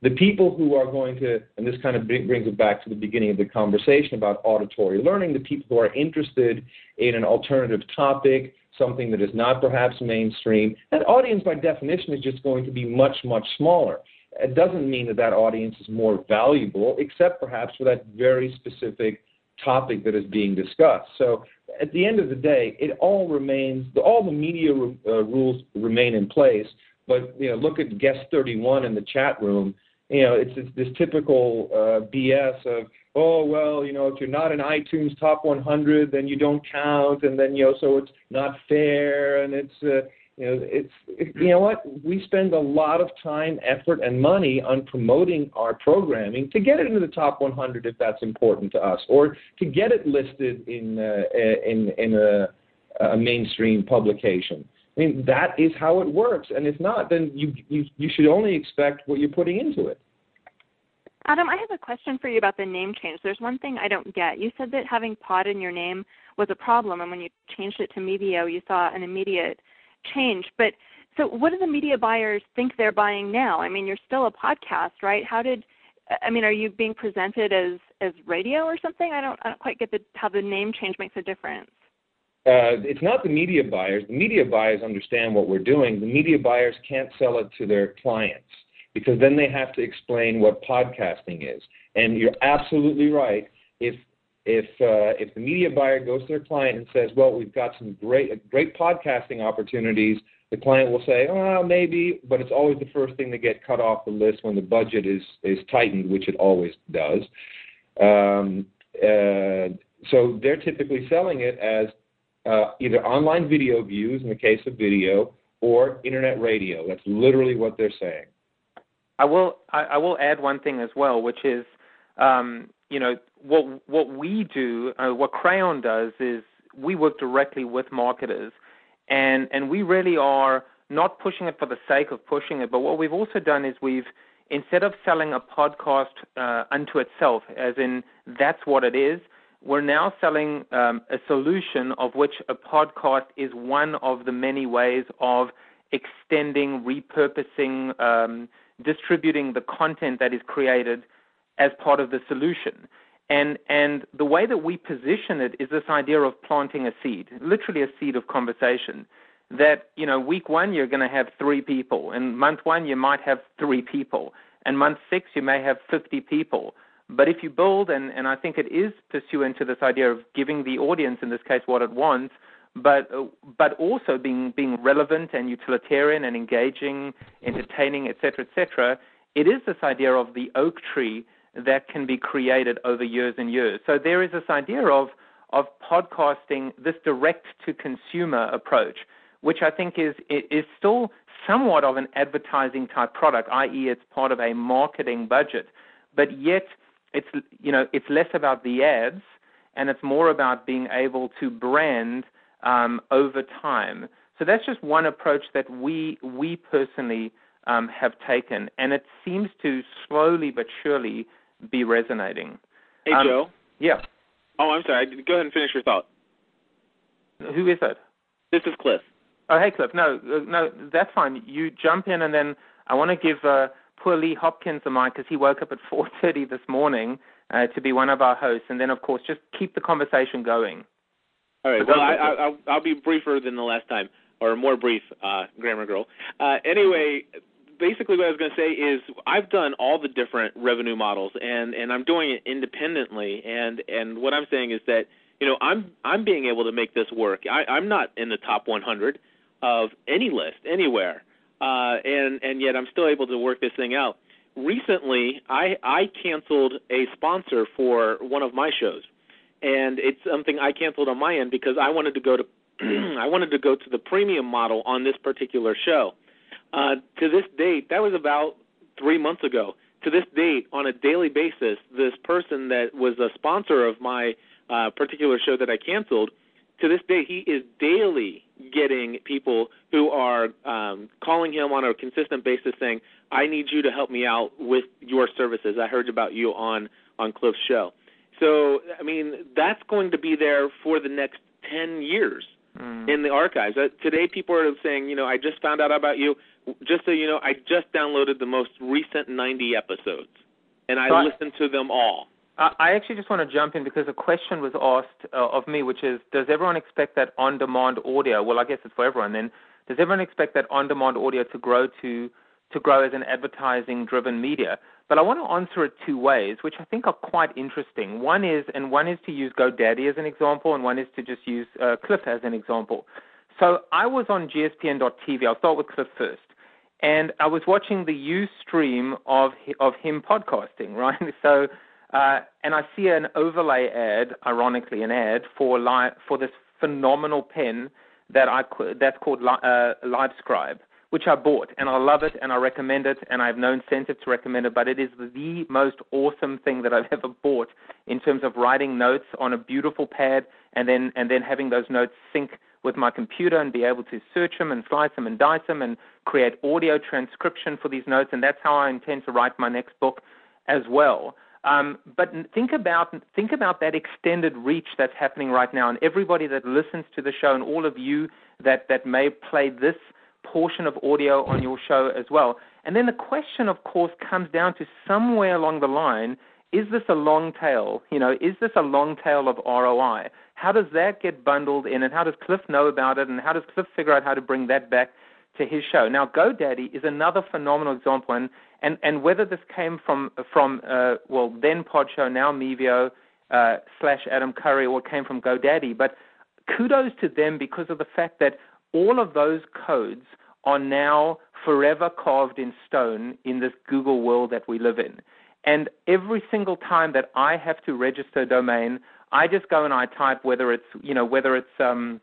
The people who are going to, and this kind of brings it back to the beginning of the conversation about auditory learning, the people who are interested in an alternative topic, something that is not perhaps mainstream, that audience by definition is just going to be much, much smaller. It doesn't mean that that audience is more valuable, except perhaps for that very specific topic that is being discussed. So at the end of the day, it all remains, all the media uh, rules remain in place, but you know, look at guest thirty-one in the chat room. You know, it's, it's this typical uh, B S of, oh, well, you know, if you're not in iTunes top one hundred, then you don't count, and then, you know, so it's not fair, and it's, uh, You know, it's, it, you know what? We spend a lot of time, effort, and money on promoting our programming to get it into the top one hundred if that's important to us, or to get it listed in uh, in, in a, a mainstream publication. I mean, that is how it works. And if not, then you you, you should only expect what you're putting into it. Adam, I have a question for you about the name change. There's one thing I don't get. You said that having Pod in your name was a problem, and when you changed it to Mevio, you saw an immediate change. But so what do the media buyers think they're buying now? I mean, you're still a podcast, right? How did, I mean, are you being presented as, as radio or something? I don't I don't quite get the, how the name change makes a difference. Uh, it's not the media buyers. The media buyers understand what we're doing. The media buyers can't sell it to their clients because then they have to explain what podcasting is. And you're absolutely right. If If uh, if the media buyer goes to their client and says, well, we've got some great great podcasting opportunities, the client will say, oh, maybe, but it's always the first thing to get cut off the list when the budget is, is tightened, which it always does. Um, uh, so they're typically selling it as uh, either online video views, in the case of video, or internet radio. That's literally what they're saying. I will, I, I will add one thing as well, which is, um, you know, What what we do, uh, what Crayon does, is we work directly with marketers, and, and we really are not pushing it for the sake of pushing it. But what we've also done is we've, instead of selling a podcast uh, unto itself, as in that's what it is, we're now selling um, a solution of which a podcast is one of the many ways of extending, repurposing, um, distributing the content that is created as part of the solution. And and the way that we position it is this idea of planting a seed, literally a seed of conversation, that, you know, week one, you're going to have three people. And month one, you might have three people. And month six, you may have fifty people. But if you build, and, and I think it is pursuant to this idea of giving the audience, in this case, what it wants, but but also being being relevant and utilitarian and engaging, entertaining, et cetera, et cetera, it is this idea of the oak tree that can be created over years and years. So there is this idea of of podcasting, this direct-to-consumer approach, which I think is is still somewhat of an advertising-type product, that is it's part of a marketing budget. But yet it's, you know, it's less about the ads and it's more about being able to brand um, over time. So that's just one approach that we we personally um, have taken, and it seems to slowly but surely be resonating. Hey, um, Joe? Yeah. Oh, I'm sorry. Go ahead and finish your thought. Who is it? This is Cliff. Oh, hey, Cliff. No, no, that's fine. You jump in, and then I want to give uh, poor Lee Hopkins a mic because he woke up at four thirty this morning uh, to be one of our hosts, and then, of course, just keep the conversation going. All right. Well, I, I, I'll, I'll be briefer than the last time, or more brief, uh, Grammar Girl. Uh, anyway, basically what I was going to say is I've done all the different revenue models, and, and I'm doing it independently. And, and what I'm saying is that, you know, I'm I'm being able to make this work. I, I'm not in the top one hundred of any list anywhere, uh, and, and yet I'm still able to work this thing out. Recently, I, I canceled a sponsor for one of my shows, and it's something I canceled on my end because I wanted to go to I wanted to go to the premium model on this particular show. Uh, to this date, that was about three months ago. To this date, on a daily basis, this person that was a sponsor of my uh, particular show that I canceled, to this day, he is daily getting people who are um, calling him on a consistent basis saying, I need you to help me out with your services. I heard about you on, on Cliff's show. So, I mean, that's going to be there for the next ten years. In the archives. Uh, today people are saying, you know, I just found out about you. Just so you know, I just downloaded the most recent ninety episodes, and I so listened I, to them all. I, I actually just want to jump in because a question was asked uh, of me, which is, does everyone expect that on-demand audio? Well, I guess it's for everyone then. Does everyone expect that on-demand audio to grow to to grow as an advertising-driven media? But I want to answer it two ways, which I think are quite interesting. One is, and one is to use GoDaddy as an example, and one is to just use uh, Cliff as an example. So I was on G S P N dot T V. I'll start with Cliff first. And I was watching the Ustream of of him podcasting, right? So, uh, and I see an overlay ad, ironically an ad, for li- for this phenomenal pen that I that's called uh, LiveScribe, which I bought, and I love it, and I recommend it, and I have no incentive to recommend it, but it is the most awesome thing that I've ever bought in terms of writing notes on a beautiful pad and then and then having those notes sync with my computer and be able to search them and slice them and dice them and create audio transcription for these notes, and that's how I intend to write my next book as well. Um, but think about think about that extended reach that's happening right now, and everybody that listens to the show and all of you that, that may play this portion of audio on your show as well. And then the question, of course, comes down to somewhere along the line, is this a long tail? You know, is this a long tail of R O I? How does that get bundled in, and how does Cliff know about it, and how does Cliff figure out how to bring that back to his show? Now, GoDaddy is another phenomenal example, and and, and whether this came from, from uh, well, then Podshow, now Mevio, uh, slash Adam Curry, or it came from GoDaddy, but kudos to them because of the fact that all of those codes are now forever carved in stone in this Google world that we live in. And every single time that I have to register a domain, I just go and I type whether it's, you know, whether it's um,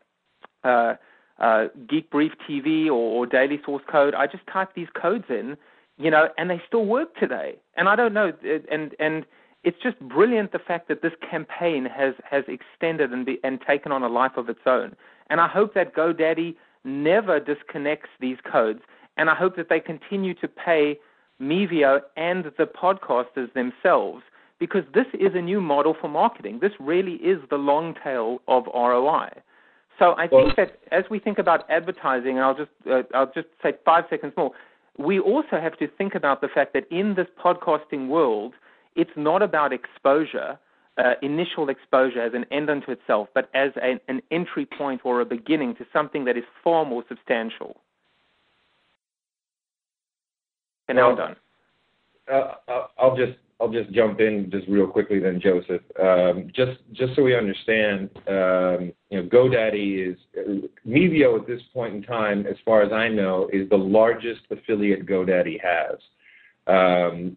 uh, uh, Geek Brief T V or, or Daily Source Code. I just type these codes in, you know, and they still work today. And I don't know, and and it's just brilliant the fact that this campaign has, has extended and be, and taken on a life of its own. And I hope that GoDaddy never disconnects these codes, and I hope that they continue to pay Mevio and the podcasters themselves, because this is a new model for marketing. This really is the long tail of R O I. So I well, think that as we think about advertising, and I'll just uh, I'll just say five seconds more, we also have to think about the fact that in this podcasting world, it's not about exposure, uh, initial exposure as an end unto itself, but as a, an entry point or a beginning to something that is far more substantial. And well, now I'm done. Uh, I'll just I'll just jump in just real quickly then, Joseph. Um, just just so we understand, um, you know, GoDaddy is uh, Mevio at this point in time, as far as I know, is the largest affiliate GoDaddy has. Um,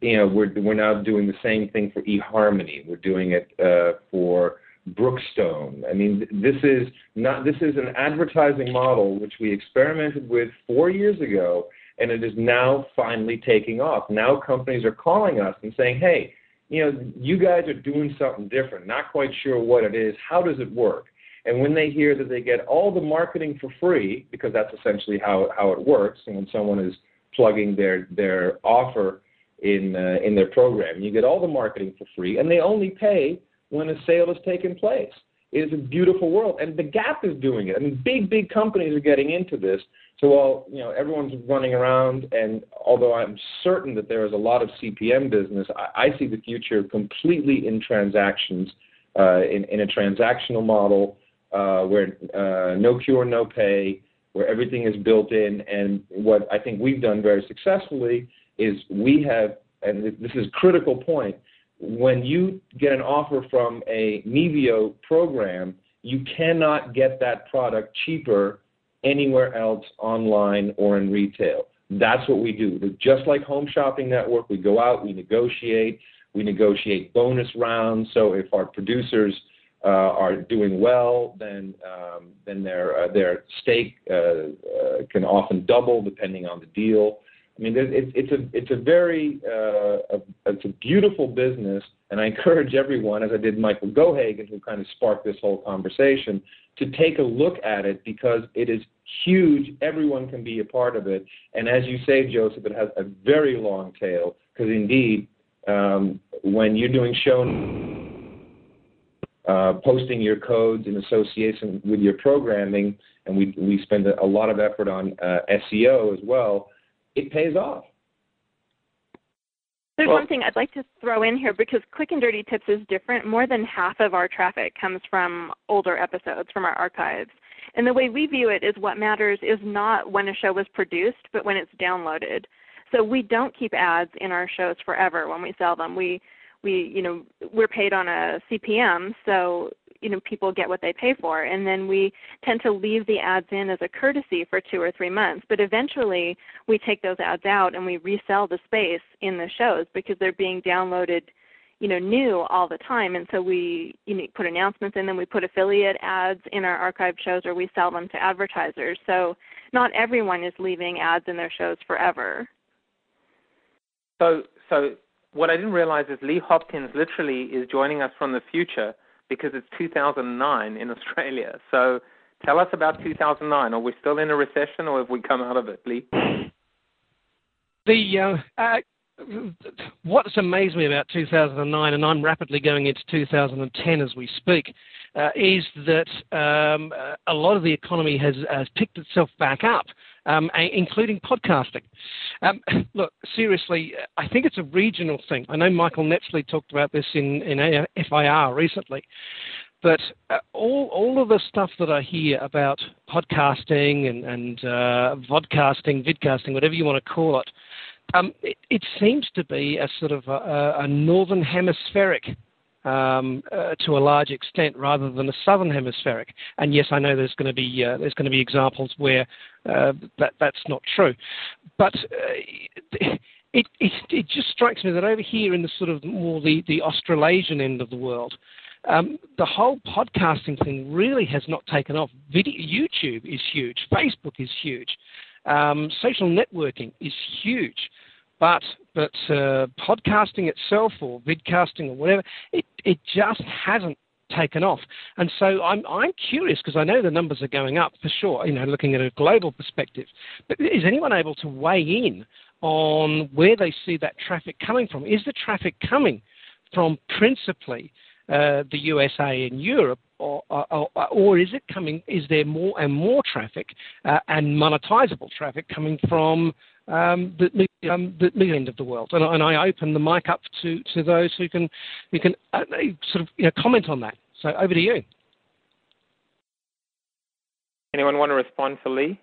you know, we're we're now doing the same thing for eHarmony. We're doing it uh, for Brookstone. I mean, this is not this is an advertising model which we experimented with four years ago. And it is now finally taking off. Now companies are calling us and saying, hey, you know, you guys are doing something different, not quite sure what it is. How does it work? And when they hear that they get all the marketing for free, because that's essentially how, how it works, and when someone is plugging their, their offer in, uh, in their program, you get all the marketing for free, and they only pay when a sale is taking place. It is a beautiful world, and the Gap is doing it. I mean, big, big companies are getting into this. So while, you know, everyone's running around, and although I'm certain that there is a lot of C P M business, I, I see the future completely in transactions, uh, in, in a transactional model uh, where uh, no cure, no pay, where everything is built in. And what I think we've done very successfully is we have, and this is a critical point, when you get an offer from a Mevio program, you cannot get that product cheaper anywhere else online or in retail. That's what we do. Just like Home Shopping Network, we go out, we negotiate, we negotiate bonus rounds. So if our producers uh, are doing well, then um, then their uh, their stake uh, uh, can often double depending on the deal. I mean, it's it's a it's a very uh, a, it's a beautiful business, and I encourage everyone, as I did Michael Geoghegan, who kind of sparked this whole conversation, to take a look at it because it is huge. Everyone can be a part of it, and as you say, Joseph, it has a very long tail because indeed, um, when you're doing show, uh, posting your codes in association with your programming, and we we spend a lot of effort on uh, S E O as well. It pays off. There's well, one thing I'd like to throw in here, because Quick and Dirty Tips is different. More than half of our traffic comes from older episodes, from our archives. And the way we view it is what matters is not when a show was produced, but when it's downloaded. So we don't keep ads in our shows forever when we sell them. We, we you know, we're paid on a C P M, so you know, people get what they pay for. And then we tend to leave the ads in as a courtesy for two or three months. But eventually we take those ads out and we resell the space in the shows because they're being downloaded, you know, new all the time. And so we you know, put announcements in them. We put affiliate ads in our archived shows, or we sell them to advertisers. So not everyone is leaving ads in their shows forever. So, so what I didn't realize is Lee Hopkins literally is joining us from the future, because it's two thousand nine in Australia. So tell us about two thousand nine. Are we still in a recession, or have we come out of it, Lee? The uh, uh, what's amazed me about two thousand nine, and I'm rapidly going into two thousand ten as we speak, uh, is that um, a lot of the economy has, has picked itself back up, um, including podcasting. Um, look, seriously, I think it's a regional thing. I know Michael Netsley talked about this in, in F I R recently. But uh, all all of the stuff that I hear about podcasting and, and uh, vodcasting, vidcasting, whatever you want to call it, um, it, it seems to be a sort of a, a northern hemispheric um, uh, to a large extent, rather than a southern hemispheric. And yes, I know there's going to be uh, there's going to be examples where uh, that that's not true, but. Uh, It, it it just strikes me that over here in the sort of more the, the Australasian end of the world, um, the whole podcasting thing really has not taken off. Video, YouTube is huge. Facebook is huge. Um, social networking is huge. But but uh, podcasting itself, or vidcasting or whatever, it, it just hasn't taken off. And so I'm I'm curious, because I know the numbers are going up for sure, you know, looking at a global perspective. But is anyone able to weigh in on where they see that traffic coming from? Is the traffic coming from principally uh, the U S A and Europe, or, or, or is it coming? Is there more and more traffic uh, and monetizable traffic coming from um, the, um, the middle end of the world? And, and I open the mic up to, to those who can who can uh, sort of you know, comment on that. So over to you. Anyone want to respond for Lee?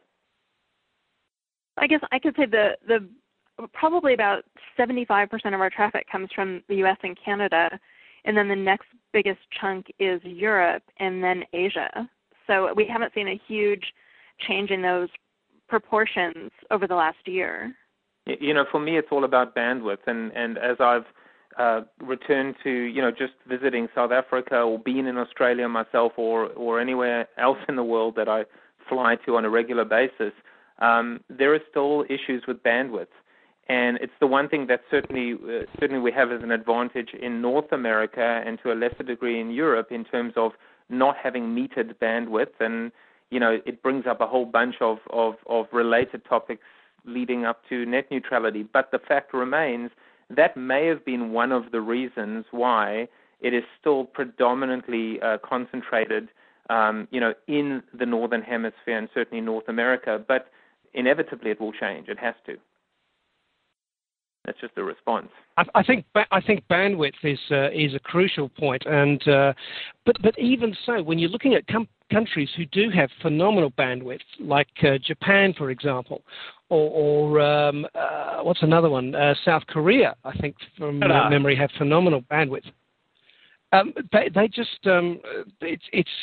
I guess I could say the the. Probably about seventy-five percent of our traffic comes from the U S and Canada, and then the next biggest chunk is Europe and then Asia. So we haven't seen a huge change in those proportions over the last year. You know, for me, it's all about bandwidth. And, and as I've uh, returned to, you know, just visiting South Africa or being in Australia myself, or, or anywhere else in the world that I fly to on a regular basis, um, there are still issues with bandwidth. And it's the one thing that certainly uh, certainly we have as an advantage in North America, and to a lesser degree in Europe, in terms of not having metered bandwidth. And, you know, it brings up a whole bunch of, of, of related topics leading up to net neutrality. But the fact remains that may have been one of the reasons why it is still predominantly uh, concentrated, um, you know, in the Northern Hemisphere and certainly North America. But inevitably it will change. It has to. That's just the response. I, I think I think bandwidth is uh, is a crucial point, and uh, but but even so, when you're looking at com- countries who do have phenomenal bandwidth, like uh, Japan, for example, or, or um, uh, what's another one? Uh, South Korea, I think, from uh, memory, have phenomenal bandwidth. Um, they they just um, it's it's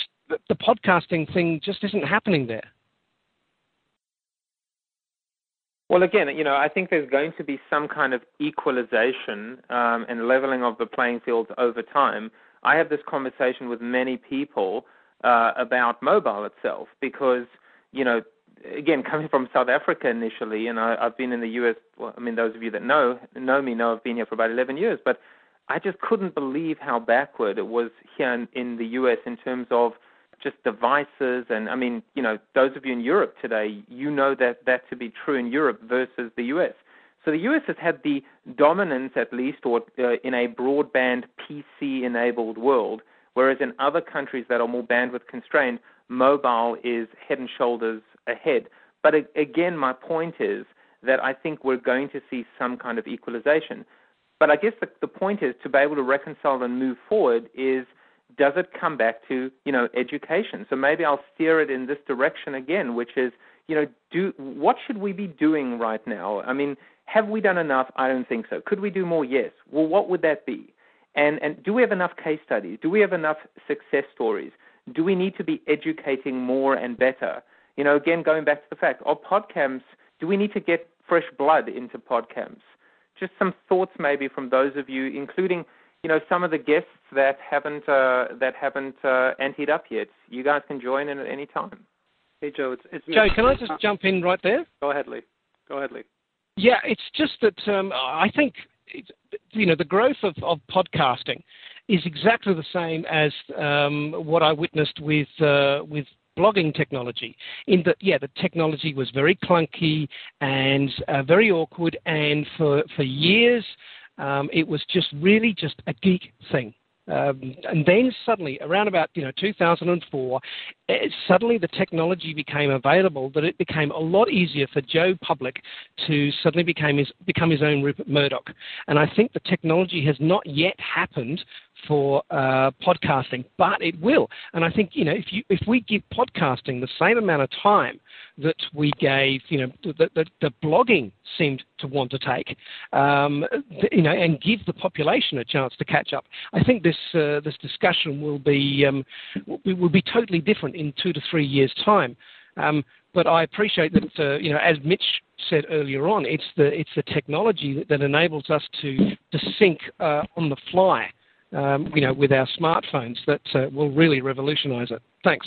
the podcasting thing just isn't happening there. Well, again, you know, I think there's going to be some kind of equalization um, and leveling of the playing fields over time. I have this conversation with many people uh, about mobile itself because, you know, again, coming from South Africa initially, and I, I've been in the U S, well, I mean, those of you that know know me know I've been here for about eleven years, but I just couldn't believe how backward it was here in, in the U S in terms of just devices. And I mean, you know, those of you in Europe today, you know that that to be true in Europe versus the U S. So the U S has had the dominance, at least, or uh, in a broadband P C-enabled world, whereas in other countries that are more bandwidth-constrained, mobile is head and shoulders ahead. But a- again, my point is that I think we're going to see some kind of equalization. But I guess the, the point is to be able to reconcile and move forward is, does it come back to, you know, education? So maybe I'll steer it in this direction again, which is, you know, do what should we be doing right now? I mean, have we done enough? I don't think so. Could we do more? Yes. Well, what would that be? And and do we have enough case studies? Do we have enough success stories? Do we need to be educating more and better? You know, again, going back to the fact, are PodCamps, do we need to get fresh blood into PodCamps? Just some thoughts maybe from those of you, including, you know, some of the guests that haven't uh, that haven't uh, entered up yet. You guys can join in at any time. Hey, Joe, it's, it's Joe. Can I just jump in right there? Go ahead, Lee. Go ahead, Lee. Yeah, it's just that um, I think it's, you know, the growth of, of podcasting is exactly the same as um, what I witnessed with uh, with. blogging technology, in that, yeah, the technology was very clunky and uh, very awkward, and for, for years um, it was just really just a geek thing. Um, and then suddenly, around about, you know, two thousand four, it, suddenly the technology became available that it became a lot easier for Joe Public to suddenly become his, become his own Rupert Murdoch. And I think the technology has not yet happened for uh, podcasting, but it will. And I think, you know, if you if we give podcasting the same amount of time that we gave, you know, that the, the blogging seemed to want to take, um, you know, and give the population a chance to catch up, I think this uh, this discussion will be um, will be totally different in two to three years' time. Um, but I appreciate that, uh, you know, as Mitch said earlier on, it's the it's the technology that, that enables us to to sync uh, on the fly. Um, you know, with our smartphones, that uh, will really revolutionise it. Thanks.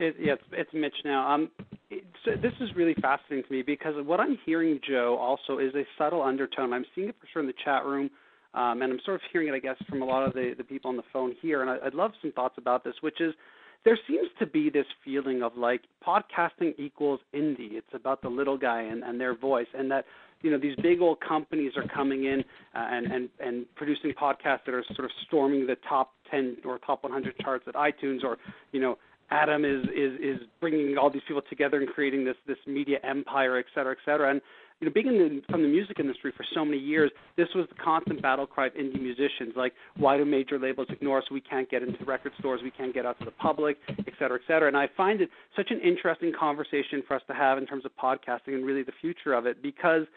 It, yeah, it's, it's Mitch now. Um, it, so this is really fascinating to me, because what I'm hearing, Joe, also is a subtle undertone. I'm seeing it for sure in the chat room, um, and I'm sort of hearing it, I guess, from a lot of the, the people on the phone here, and I, I'd love some thoughts about this, which is there seems to be this feeling of, like, podcasting equals indie. It's about the little guy and, and their voice, and that – you know, these big old companies are coming in uh, and, and, and producing podcasts that are sort of storming the top ten or top one hundred charts at iTunes, or, you know, Adam is, is, is bringing all these people together and creating this, this media empire, et cetera, et cetera. And, you know, being in the, from the music industry for so many years, this was the constant battle cry of indie musicians, like, why do major labels ignore us? We can't get into record stores. We can't get out to the public, et cetera, et cetera. And I find it such an interesting conversation for us to have in terms of podcasting and really the future of it, because –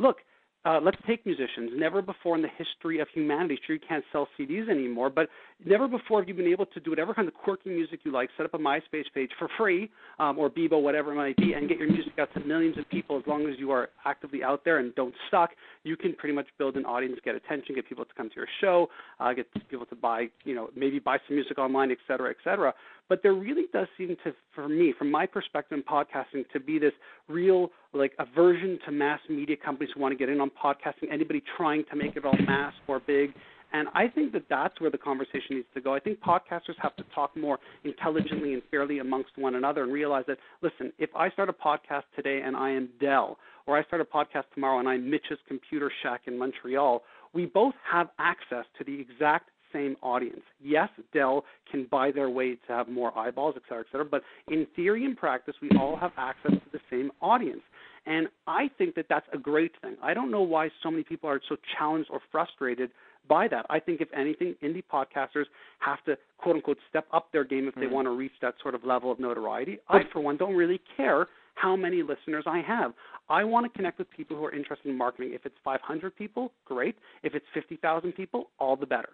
look, uh, let's take musicians. Never before in the history of humanity, sure, you can't sell C Ds anymore, but never before have you been able to do whatever kind of quirky music you like, set up a MySpace page for free, um, or Bebo, whatever it might be, and get your music out to millions of people. As long as you are actively out there and don't suck, you can pretty much build an audience, get attention, get people to come to your show, uh, get people to buy, you know, maybe buy some music online, et cetera, et cetera. But there really does seem to, for me, from my perspective in podcasting, to be this real, like, aversion to mass media companies who want to get in on podcasting, anybody trying to make it all mass or big. And I think that that's where the conversation needs to go. I think podcasters have to talk more intelligently and fairly amongst one another and realize that, listen, if I start a podcast today and I am Dell, or I start a podcast tomorrow and I'm Mitch's Computer Shack in Montreal, we both have access to the exact same audience. Yes, Dell can buy their way to have more eyeballs, et cetera, et cetera, but in theory and practice, we all have access to the same audience. And I think that that's a great thing. I don't know why so many people are so challenged or frustrated by that. I think, if anything, indie podcasters have to, quote unquote, step up their game if they mm. want to reach that sort of level of notoriety. I, for one, don't really care how many listeners I have. I want to connect with people who are interested in marketing. If it's five hundred people, great. If it's fifty thousand people, all the better.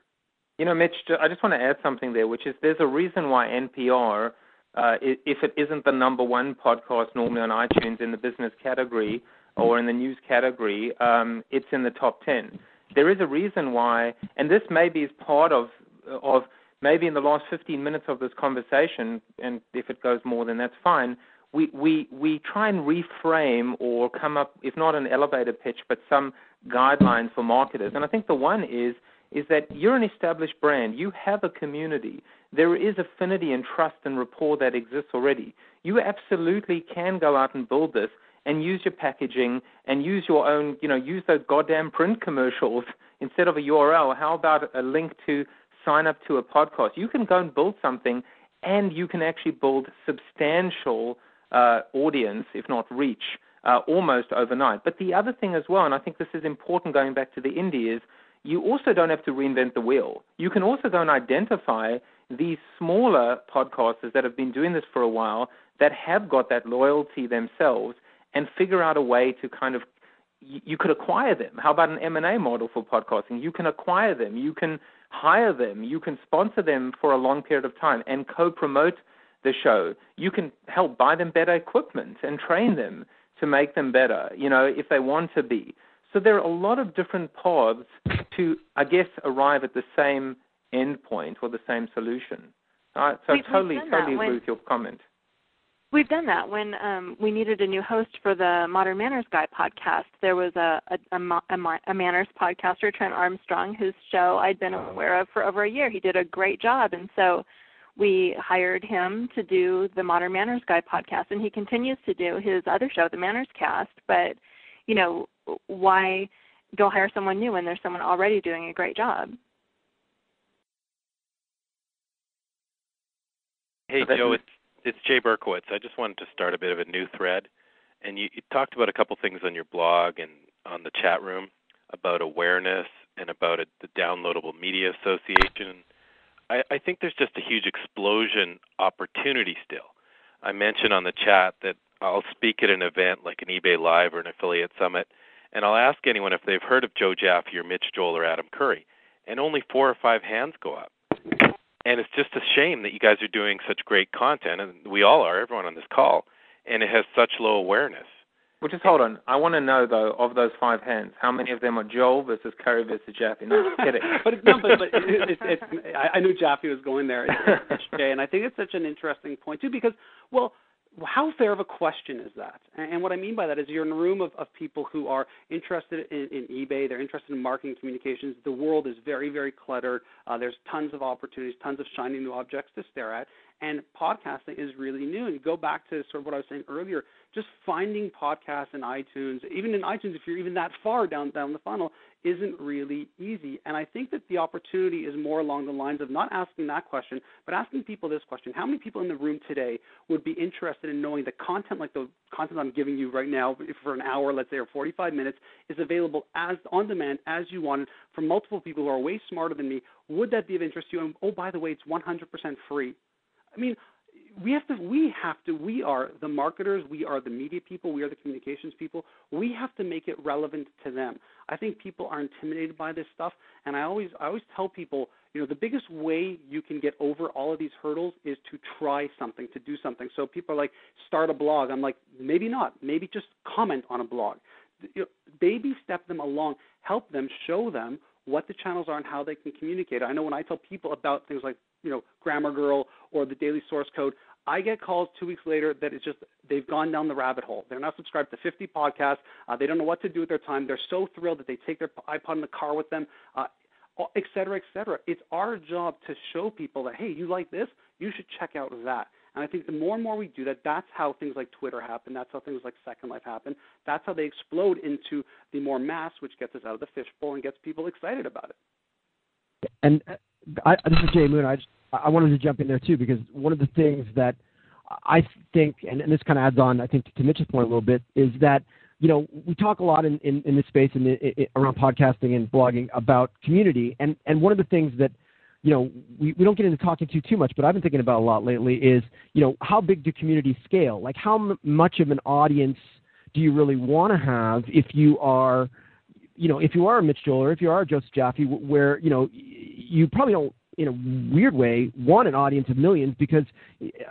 You know, Mitch, I just want to add something there, which is there's a reason why N P R, uh, if it isn't the number one podcast normally on iTunes in the business category or in the news category, um, it's in the top ten. There is a reason why, and this maybe is part of, of maybe in the last fifteen minutes of this conversation, and if it goes more, then that's fine, we, we, we try and reframe or come up, if not an elevator pitch, but some guidelines for marketers. And I think the one is, is that you're an established brand. You have a community. There is affinity and trust and rapport that exists already. You absolutely can go out and build this and use your packaging and use your own, you know, use those goddamn print commercials instead of a U R L. How about a link to sign up to a podcast? You can go and build something, and you can actually build substantial uh, audience, if not reach, uh, almost overnight. But the other thing as well, and I think this is important going back to the indie, is you also don't have to reinvent the wheel. You can also go and identify these smaller podcasters that have been doing this for a while that have got that loyalty themselves and figure out a way to kind of, you could acquire them. How about an M and A model for podcasting? You can acquire them. You can hire them. You can sponsor them for a long period of time and co-promote the show. You can help buy them better equipment and train them to make them better, you know, if they want to be. So there are a lot of different paths to, I guess, arrive at the same endpoint or the same solution. Uh, so we, I totally, totally agree with your comment. We've done that. When um, we needed a new host for the Modern Manners Guy podcast, there was a, a, a, a manners podcaster, Trent Armstrong, whose show I'd been aware of for over a year. He did a great job, and so we hired him to do the Modern Manners Guy podcast, and he continues to do his other show, the Manners Cast. But, you know, why go hire someone new when there's someone already doing a great job? Hey, Joe, it's It's Jay Berkowitz. I just wanted to start a bit of a new thread. And you, you talked about a couple things on your blog and on the chat room about awareness and about a, the Downloadable Media Association. I, I think there's just a huge explosion opportunity still. I mentioned on the chat that I'll speak at an event like an eBay Live or an Affiliate Summit, and I'll ask anyone if they've heard of Joe Jaffe or Mitch Joel or Adam Curry, and only four or five hands go up. And it's just a shame that you guys are doing such great content, and we all are, everyone on this call, and it has such low awareness. Well, just hold on. I want to know, though, of those five hands, how many of them are Joel versus Curry versus Jaffe? No, just kidding. but no, but, but it, it, it, it, I knew Jaffe was going there, Jay, and I think it's such an interesting point, too, because, well, how fair of a question is that? And what I mean by that is you're in a room of, of people who are interested in, in eBay. They're interested in marketing communications. The world is very, very cluttered. Uh, there's tons of opportunities, tons of shiny new objects to stare at. And podcasting is really new. And go back to sort of what I was saying earlier, just finding podcasts in iTunes, even in iTunes, if you're even that far down, down the funnel, isn't really easy. And I think that the opportunity is more along the lines of not asking that question, but asking people this question. How many people in the room today would be interested in knowing the content, like the content I'm giving you right now for an hour, let's say, or forty-five minutes, is available as on demand as you want from multiple people who are way smarter than me? Would that be of interest to you? And, oh, by the way, it's one hundred percent free. I mean, we have to, we have to, we are the marketers, we are the media people, we are the communications people. We have to make it relevant to them. I think people are intimidated by this stuff, and I always, I always tell people, you know, the biggest way you can get over all of these hurdles is to try something, to do something. So people are like, start a blog. I'm like, maybe not. Maybe just comment on a blog. You know, baby step them along, help them, show them what the channels are and how they can communicate. I know when I tell people about things like, you know, Grammar Girl or the Daily Source Code, I get calls two weeks later that it's just they've gone down the rabbit hole. They're not subscribed to fifty podcasts. Uh, they don't know what to do with their time. They're so thrilled that they take their iPod in the car with them, uh, et cetera, et cetera. It's our job to show people that, hey, you like this? You should check out that. And I think the more and more we do that, that's how things like Twitter happen. That's how things like Second Life happen. That's how they explode into the more mass, which gets us out of the fishbowl and gets people excited about it. And I, this is Jay Moon. I just, I wanted to jump in there, too, because one of the things that I think, and, and this kind of adds on, I think, to, to Mitch's point a little bit, is that, you know, we talk a lot in, in, in this space and around podcasting and blogging about community. And, and one of the things that, you know, we, we don't get into talking to too much, but I've been thinking about a lot lately is, you know, how big do communities scale? Like, how m- much of an audience do you really want to have if you are, you know, if you are a Mitch Joel or if you are a Joseph Jaffe, where, you know, you probably don't, in a weird way, want an audience of millions, because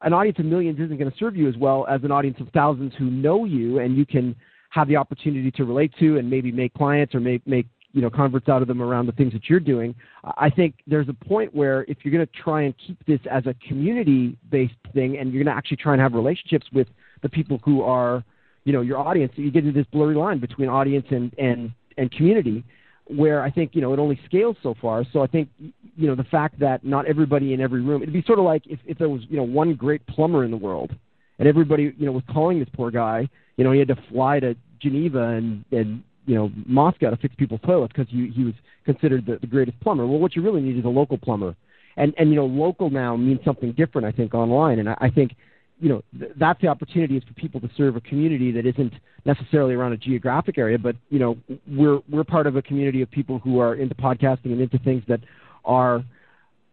an audience of millions isn't going to serve you as well as an audience of thousands who know you and you can have the opportunity to relate to and maybe make clients or make, make, you know, converts out of them around the things that you're doing. I think there's a point where if you're going to try and keep this as a community-based thing and you're going to actually try and have relationships with the people who are, you know, your audience, you get into this blurry line between audience and, and, and community where I think, you know, it only scales so far. So I think, you know, the fact that not everybody in every room, it'd be sort of like if, if there was, you know, one great plumber in the world and everybody, you know, was calling this poor guy, you know, he had to fly to Geneva and, and, you know, Moscow to fix people's toilets because he, he was considered the, the greatest plumber. Well, what you really need is a local plumber. And, and you know, local now means something different, I think, online. And I, I think, you know, th- that's the opportunity is for people to serve a community that isn't necessarily around a geographic area. But, you know, we're we're part of a community of people who are into podcasting and into things that are,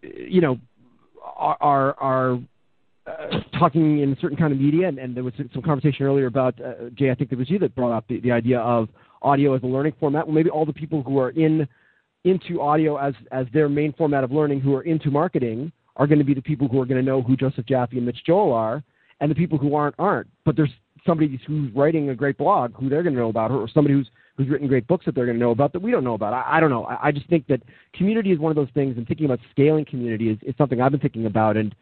you know, are are, are Uh, talking in a certain kind of media, and, and there was some conversation earlier about, uh, Jay, I think it was you that brought up the, the idea of audio as a learning format. Well, maybe all the people who are in into audio as, as their main format of learning who are into marketing are going to be the people who are going to know who Joseph Jaffe and Mitch Joel are, and the people who aren't, aren't. But there's somebody who's writing a great blog who they're going to know about, or somebody who's who's written great books that they're going to know about that we don't know about. I, I don't know. I, I just think that community is one of those things, and thinking about scaling community is, is something I've been thinking about, and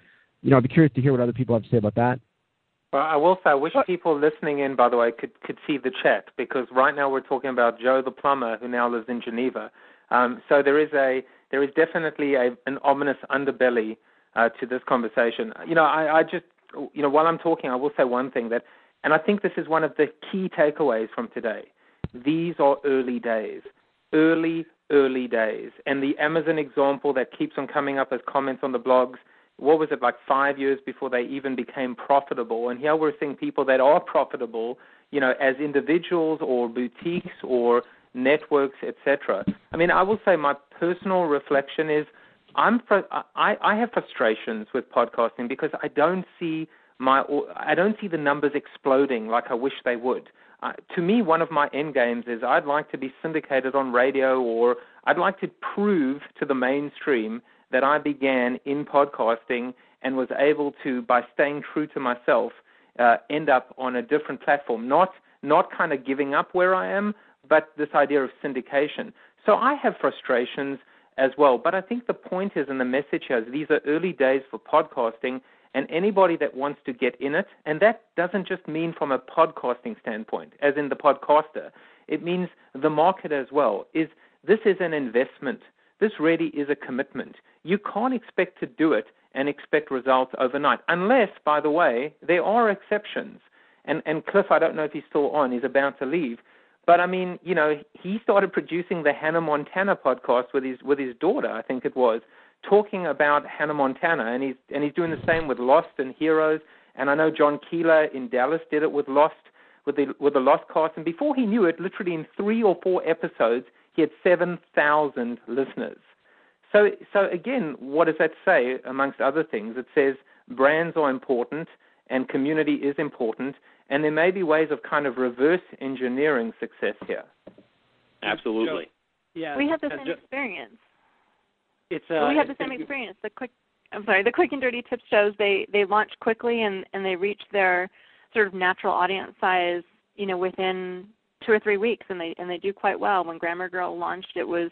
you know, I'd be curious to hear what other people have to say about that. Well, I will say, I wish people listening in, by the way, could, could see the chat, because right now we're talking about Joe the plumber, who now lives in Geneva. Um, so there is a there is definitely a, an ominous underbelly uh, to this conversation. You know, I, I just, you know, while I'm talking, I will say one thing that, and I think this is one of the key takeaways from today. These are early days, early, early days. And the Amazon example that keeps on coming up as comments on the blogs, what was it, like five years before they even became profitable? And here we're seeing people that are profitable, you know, as individuals or boutiques or networks, et cetera. I mean, I will say my personal reflection is I'm fr- I, I have frustrations with podcasting because I don't see my I don't see the numbers exploding like I wish they would. Uh, to me, one of my end games is I'd like to be syndicated on radio, or I'd like to prove to the mainstream that I began in podcasting and was able to, by staying true to myself, uh, end up on a different platform, not not kind of giving up where I am, but this idea of syndication. So I have frustrations as well. But I think the point is, and the message here, is these are early days for podcasting, and anybody that wants to get in it, and that doesn't just mean from a podcasting standpoint, as in the podcaster. It means the market as well. Is this is an investment. This really is a commitment. You can't expect to do it and expect results overnight, unless, by the way, there are exceptions. And and Cliff, I don't know if he's still on. He's about to leave. But, I mean, you know, he started producing the Hannah Montana podcast with his with his daughter, I think it was, talking about Hannah Montana. And he's, and he's doing the same with Lost and Heroes. And I know John Keeler in Dallas did it with Lost, with the, with the Lost cast. And before he knew it, literally in three or four episodes, he had seven thousand listeners. So, so again, what does that say, amongst other things? It says brands are important and community is important, and there may be ways of kind of reverse engineering success here. Absolutely. Joe, yeah. We have the same Joe, experience. It's, uh, we have the same experience. The quick, I'm sorry, the Quick and Dirty Tips shows, they, they launch quickly and, and they reach their sort of natural audience size, you know, within two or three weeks, and they and they do quite well. When Grammar Girl launched, it was,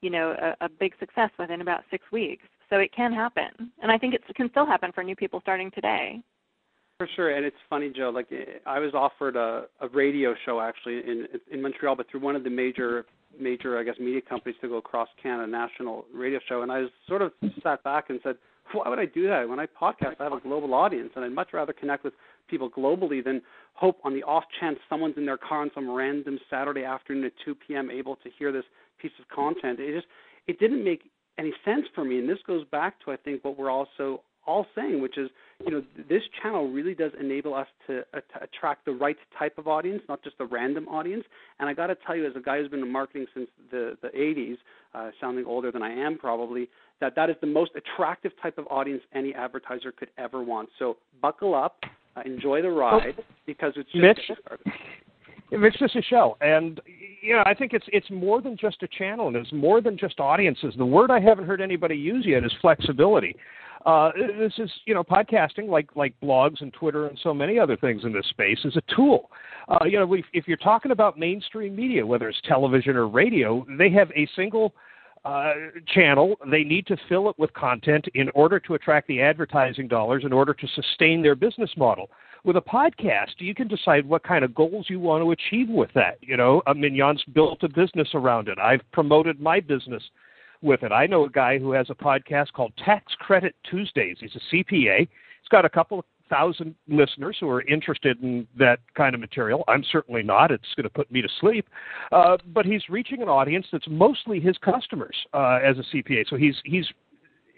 you know, a, a big success within about six weeks. So it can happen, and I think it can still happen for new people starting today. For sure, and it's funny, Joe. Like I was offered a, a radio show actually in in Montreal, but through one of the major major I guess media companies to go across Canada, national radio show, and I was sort of sat back and said, why would I do that? When I podcast, I have a global audience, and I'd much rather connect with people globally than hope on the off chance someone's in their car on some random Saturday afternoon at two p.m. able to hear this piece of content. It just it didn't make any sense for me, and this goes back to, I think, what we're also all saying, which is, you know, this channel really does enable us to, uh, to attract the right type of audience, not just a random audience. And I got to tell you, as a guy who's been in marketing since the, the eighties, uh, sounding older than I am probably, that that is the most attractive type of audience any advertiser could ever want. So buckle up, uh, enjoy the ride, oh, because it's just Mitch, getting started. Mitch, this is Shel, and you know, I think it's it's more than just a channel, and it's more than just audiences. The word I haven't heard anybody use yet is flexibility. Uh, this is, you know, podcasting, like like blogs and Twitter and so many other things in this space, is a tool. Uh, you know, if, if you're talking about mainstream media, whether it's television or radio, they have a single uh, channel. They need to fill it with content in order to attract the advertising dollars, in order to sustain their business model. With a podcast, you can decide what kind of goals you want to achieve with that. You know, Mignon's built a business around it. I've promoted my business with it. I know a guy who has a podcast called Tax Credit Tuesdays. He's a C P A. He's got a couple of thousand listeners who are interested in that kind of material. I'm certainly not. It's going to put me to sleep. Uh, but he's reaching an audience that's mostly his customers uh, as a C P A. So he's he's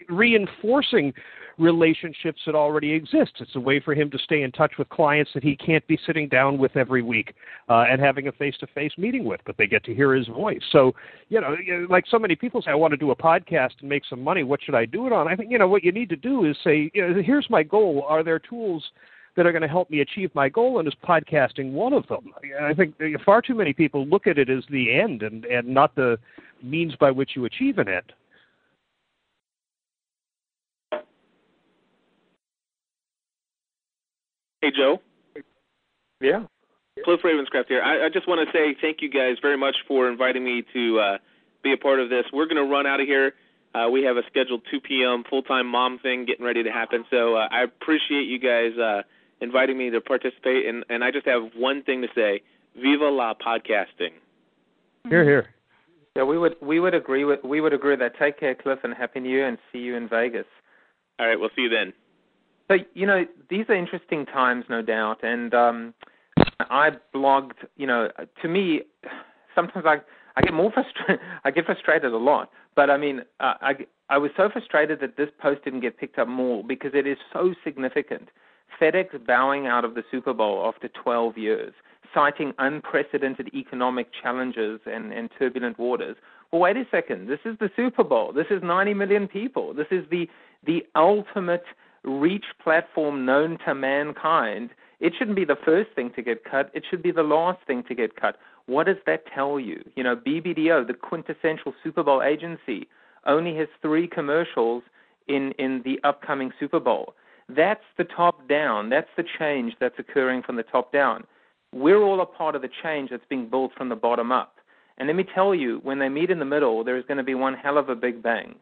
reinforcing relationships that already exist. It's a way for him to stay in touch with clients that he can't be sitting down with every week uh, and having a face-to-face meeting with, but they get to hear his voice. So, you know, like so many people say, I want to do a podcast and make some money. What should I do it on? I think, you know, what you need to do is say, you know, here's my goal. Are there tools that are going to help me achieve my goal, and is podcasting one of them? I think far too many people look at it as the end and, and not the means by which you achieve an end. Hey, Joe. Yeah. Cliff Ravenscraft here. I, I just want to say thank you guys very much for inviting me to uh, be a part of this. We're going to run out of here. Uh, we have a scheduled two p.m. full-time mom thing getting ready to happen. So uh, I appreciate you guys uh, inviting me to participate. And, and I just have one thing to say. Viva la podcasting. Hear, hear. Yeah, we would we would agree with we would agree with that. Take care, Cliff, and happy New Year, and see you in Vegas. All right, we'll see you then. So you know these are interesting times, no doubt. And um, I blogged. You know, to me, sometimes I I get more frustrated. I get frustrated a lot. But I mean, uh, I I was so frustrated that this post didn't get picked up more because it is so significant. FedEx bowing out of the Super Bowl after twelve years, citing unprecedented economic challenges and, and turbulent waters. Well, wait a second. This is the Super Bowl. This is ninety million people. This is the the ultimate reach platform known to mankind. It shouldn't be the first thing to get cut. It should be the last thing to get cut. What does that tell you? You know, B B D O, the quintessential Super Bowl agency, only has three commercials in, in the upcoming Super Bowl. That's the top down. That's the change that's occurring from the top down. We're all a part of the change that's being built from the bottom up. And let me tell you, when they meet in the middle, there is going to be one hell of a big bang.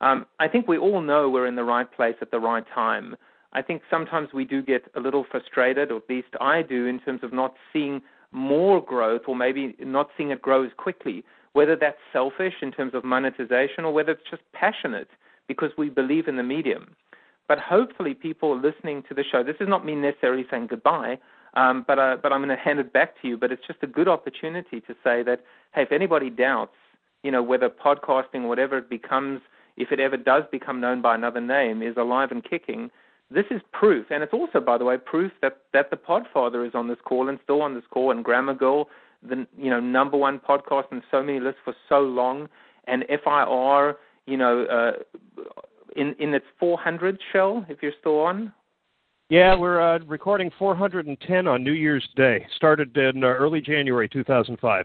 Um, I think we all know we're in the right place at the right time. I think sometimes we do get a little frustrated, or at least I do, in terms of not seeing more growth or maybe not seeing it grow as quickly, whether that's selfish in terms of monetization or whether it's just passionate because we believe in the medium. But hopefully people listening to the show, this is not me necessarily saying goodbye, um, but, uh, but I'm going to hand it back to you. But it's just a good opportunity to say that, hey, if anybody doubts, you know, whether podcasting, whatever it becomes, if it ever does become known by another name, is alive and kicking, this is proof. And it's also, by the way, proof that, that the Podfather is on this call and still on this call, and Grammar Girl, the you know number one podcast in so many lists for so long, and F I R, you know, uh, in, in its four hundred, Shel, if you're still on. Yeah, we're uh, recording four hundred ten on New Year's Day. Started in uh, early January two thousand five.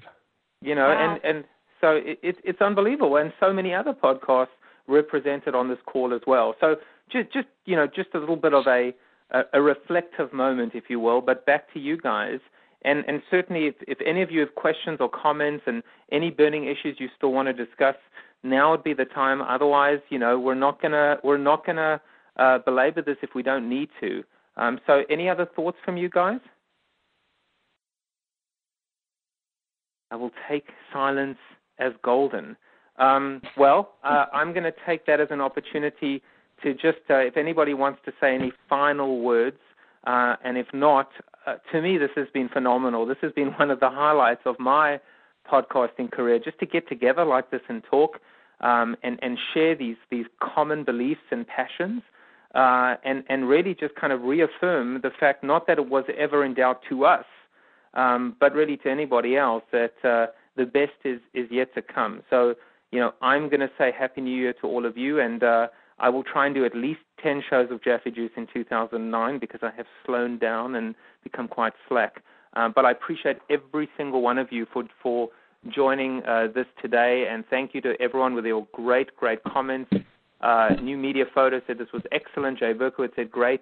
You know, wow. and, and so it, it, it's unbelievable. And so many other podcasts represented on this call as well. So just, just you know, just a little bit of a, a, a reflective moment, if you will. But back to you guys. And, and certainly if, if any of you have questions or comments and any burning issues you still want to discuss, now would be the time. Otherwise, you know, we're not going to we're not going to uh, belabor this if we don't need to. Um, so any other thoughts from you guys? I will take silence as golden. Um, well, uh, I'm going to take that as an opportunity to just, uh, if anybody wants to say any final words, uh, and if not, uh, to me this has been phenomenal. This has been one of the highlights of my podcasting career, just to get together like this and talk um, and, and share these, these common beliefs and passions. Uh, and, and really just kind of reaffirm the fact, not that it was ever in doubt to us, um, but really to anybody else, that uh, the best is, is yet to come. So, you know, I'm going to say Happy New Year to all of you, and uh, I will try and do at least ten shows of Jaffe Juice in two thousand nine because I have slowed down and become quite slack. Um, but I appreciate every single one of you for, for joining uh, this today, and thank you to everyone with your great, great comments. Uh, New Media Photo said this was excellent. Jay Berkowitz said great,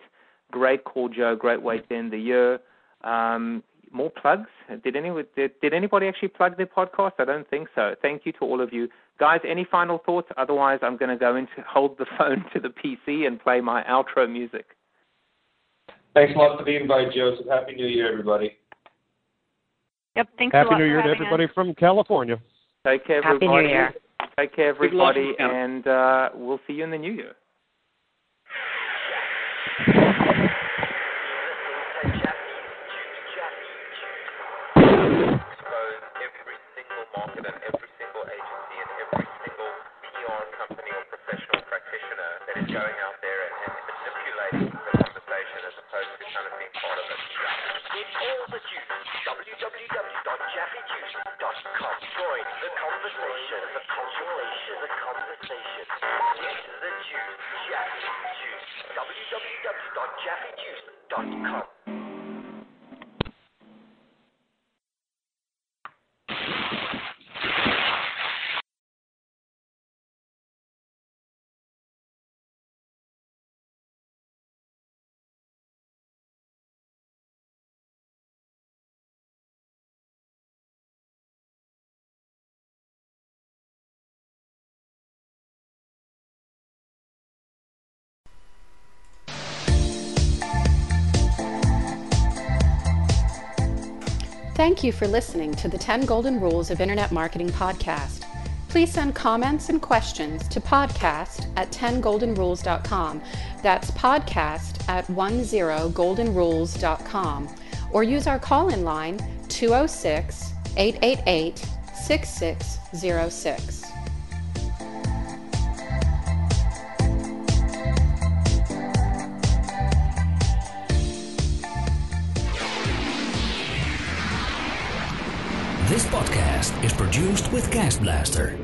great call, Joe. Great way to end the year. Um, more plugs? Did anyone? Did, did anybody actually plug their podcast? I don't think so. Thank you to all of you guys. Any final thoughts? Otherwise, I'm going to go into hold the phone to the P C and play my outro music. Thanks a lot for the invite, Joseph. Happy New Year, everybody. Yep. Thanks Happy a lot New Year for to everybody us. From California. Take care, everybody. Happy New Year. Take care, everybody, and uh, we'll see you in the new year. Every single market and every single agency and every single P R company or professional practitioner that is going out there and, and manipulating the conversation as opposed to kind of being part of it. Get all the juice. w w w dot jaffe juice dot com. Join the conversation. The conversation. The conversation. Get the juice. Jaffe Juice. w w w dot jaffe juice dot com. Thank you for listening to the ten Golden Rules of Internet Marketing podcast. Please send comments and questions to podcast at ten golden rules dot com. That's podcast at ten golden rules dot com. Or use our call-in line two oh six, eight eight eight, six six oh six. This podcast is produced with Cast Blaster.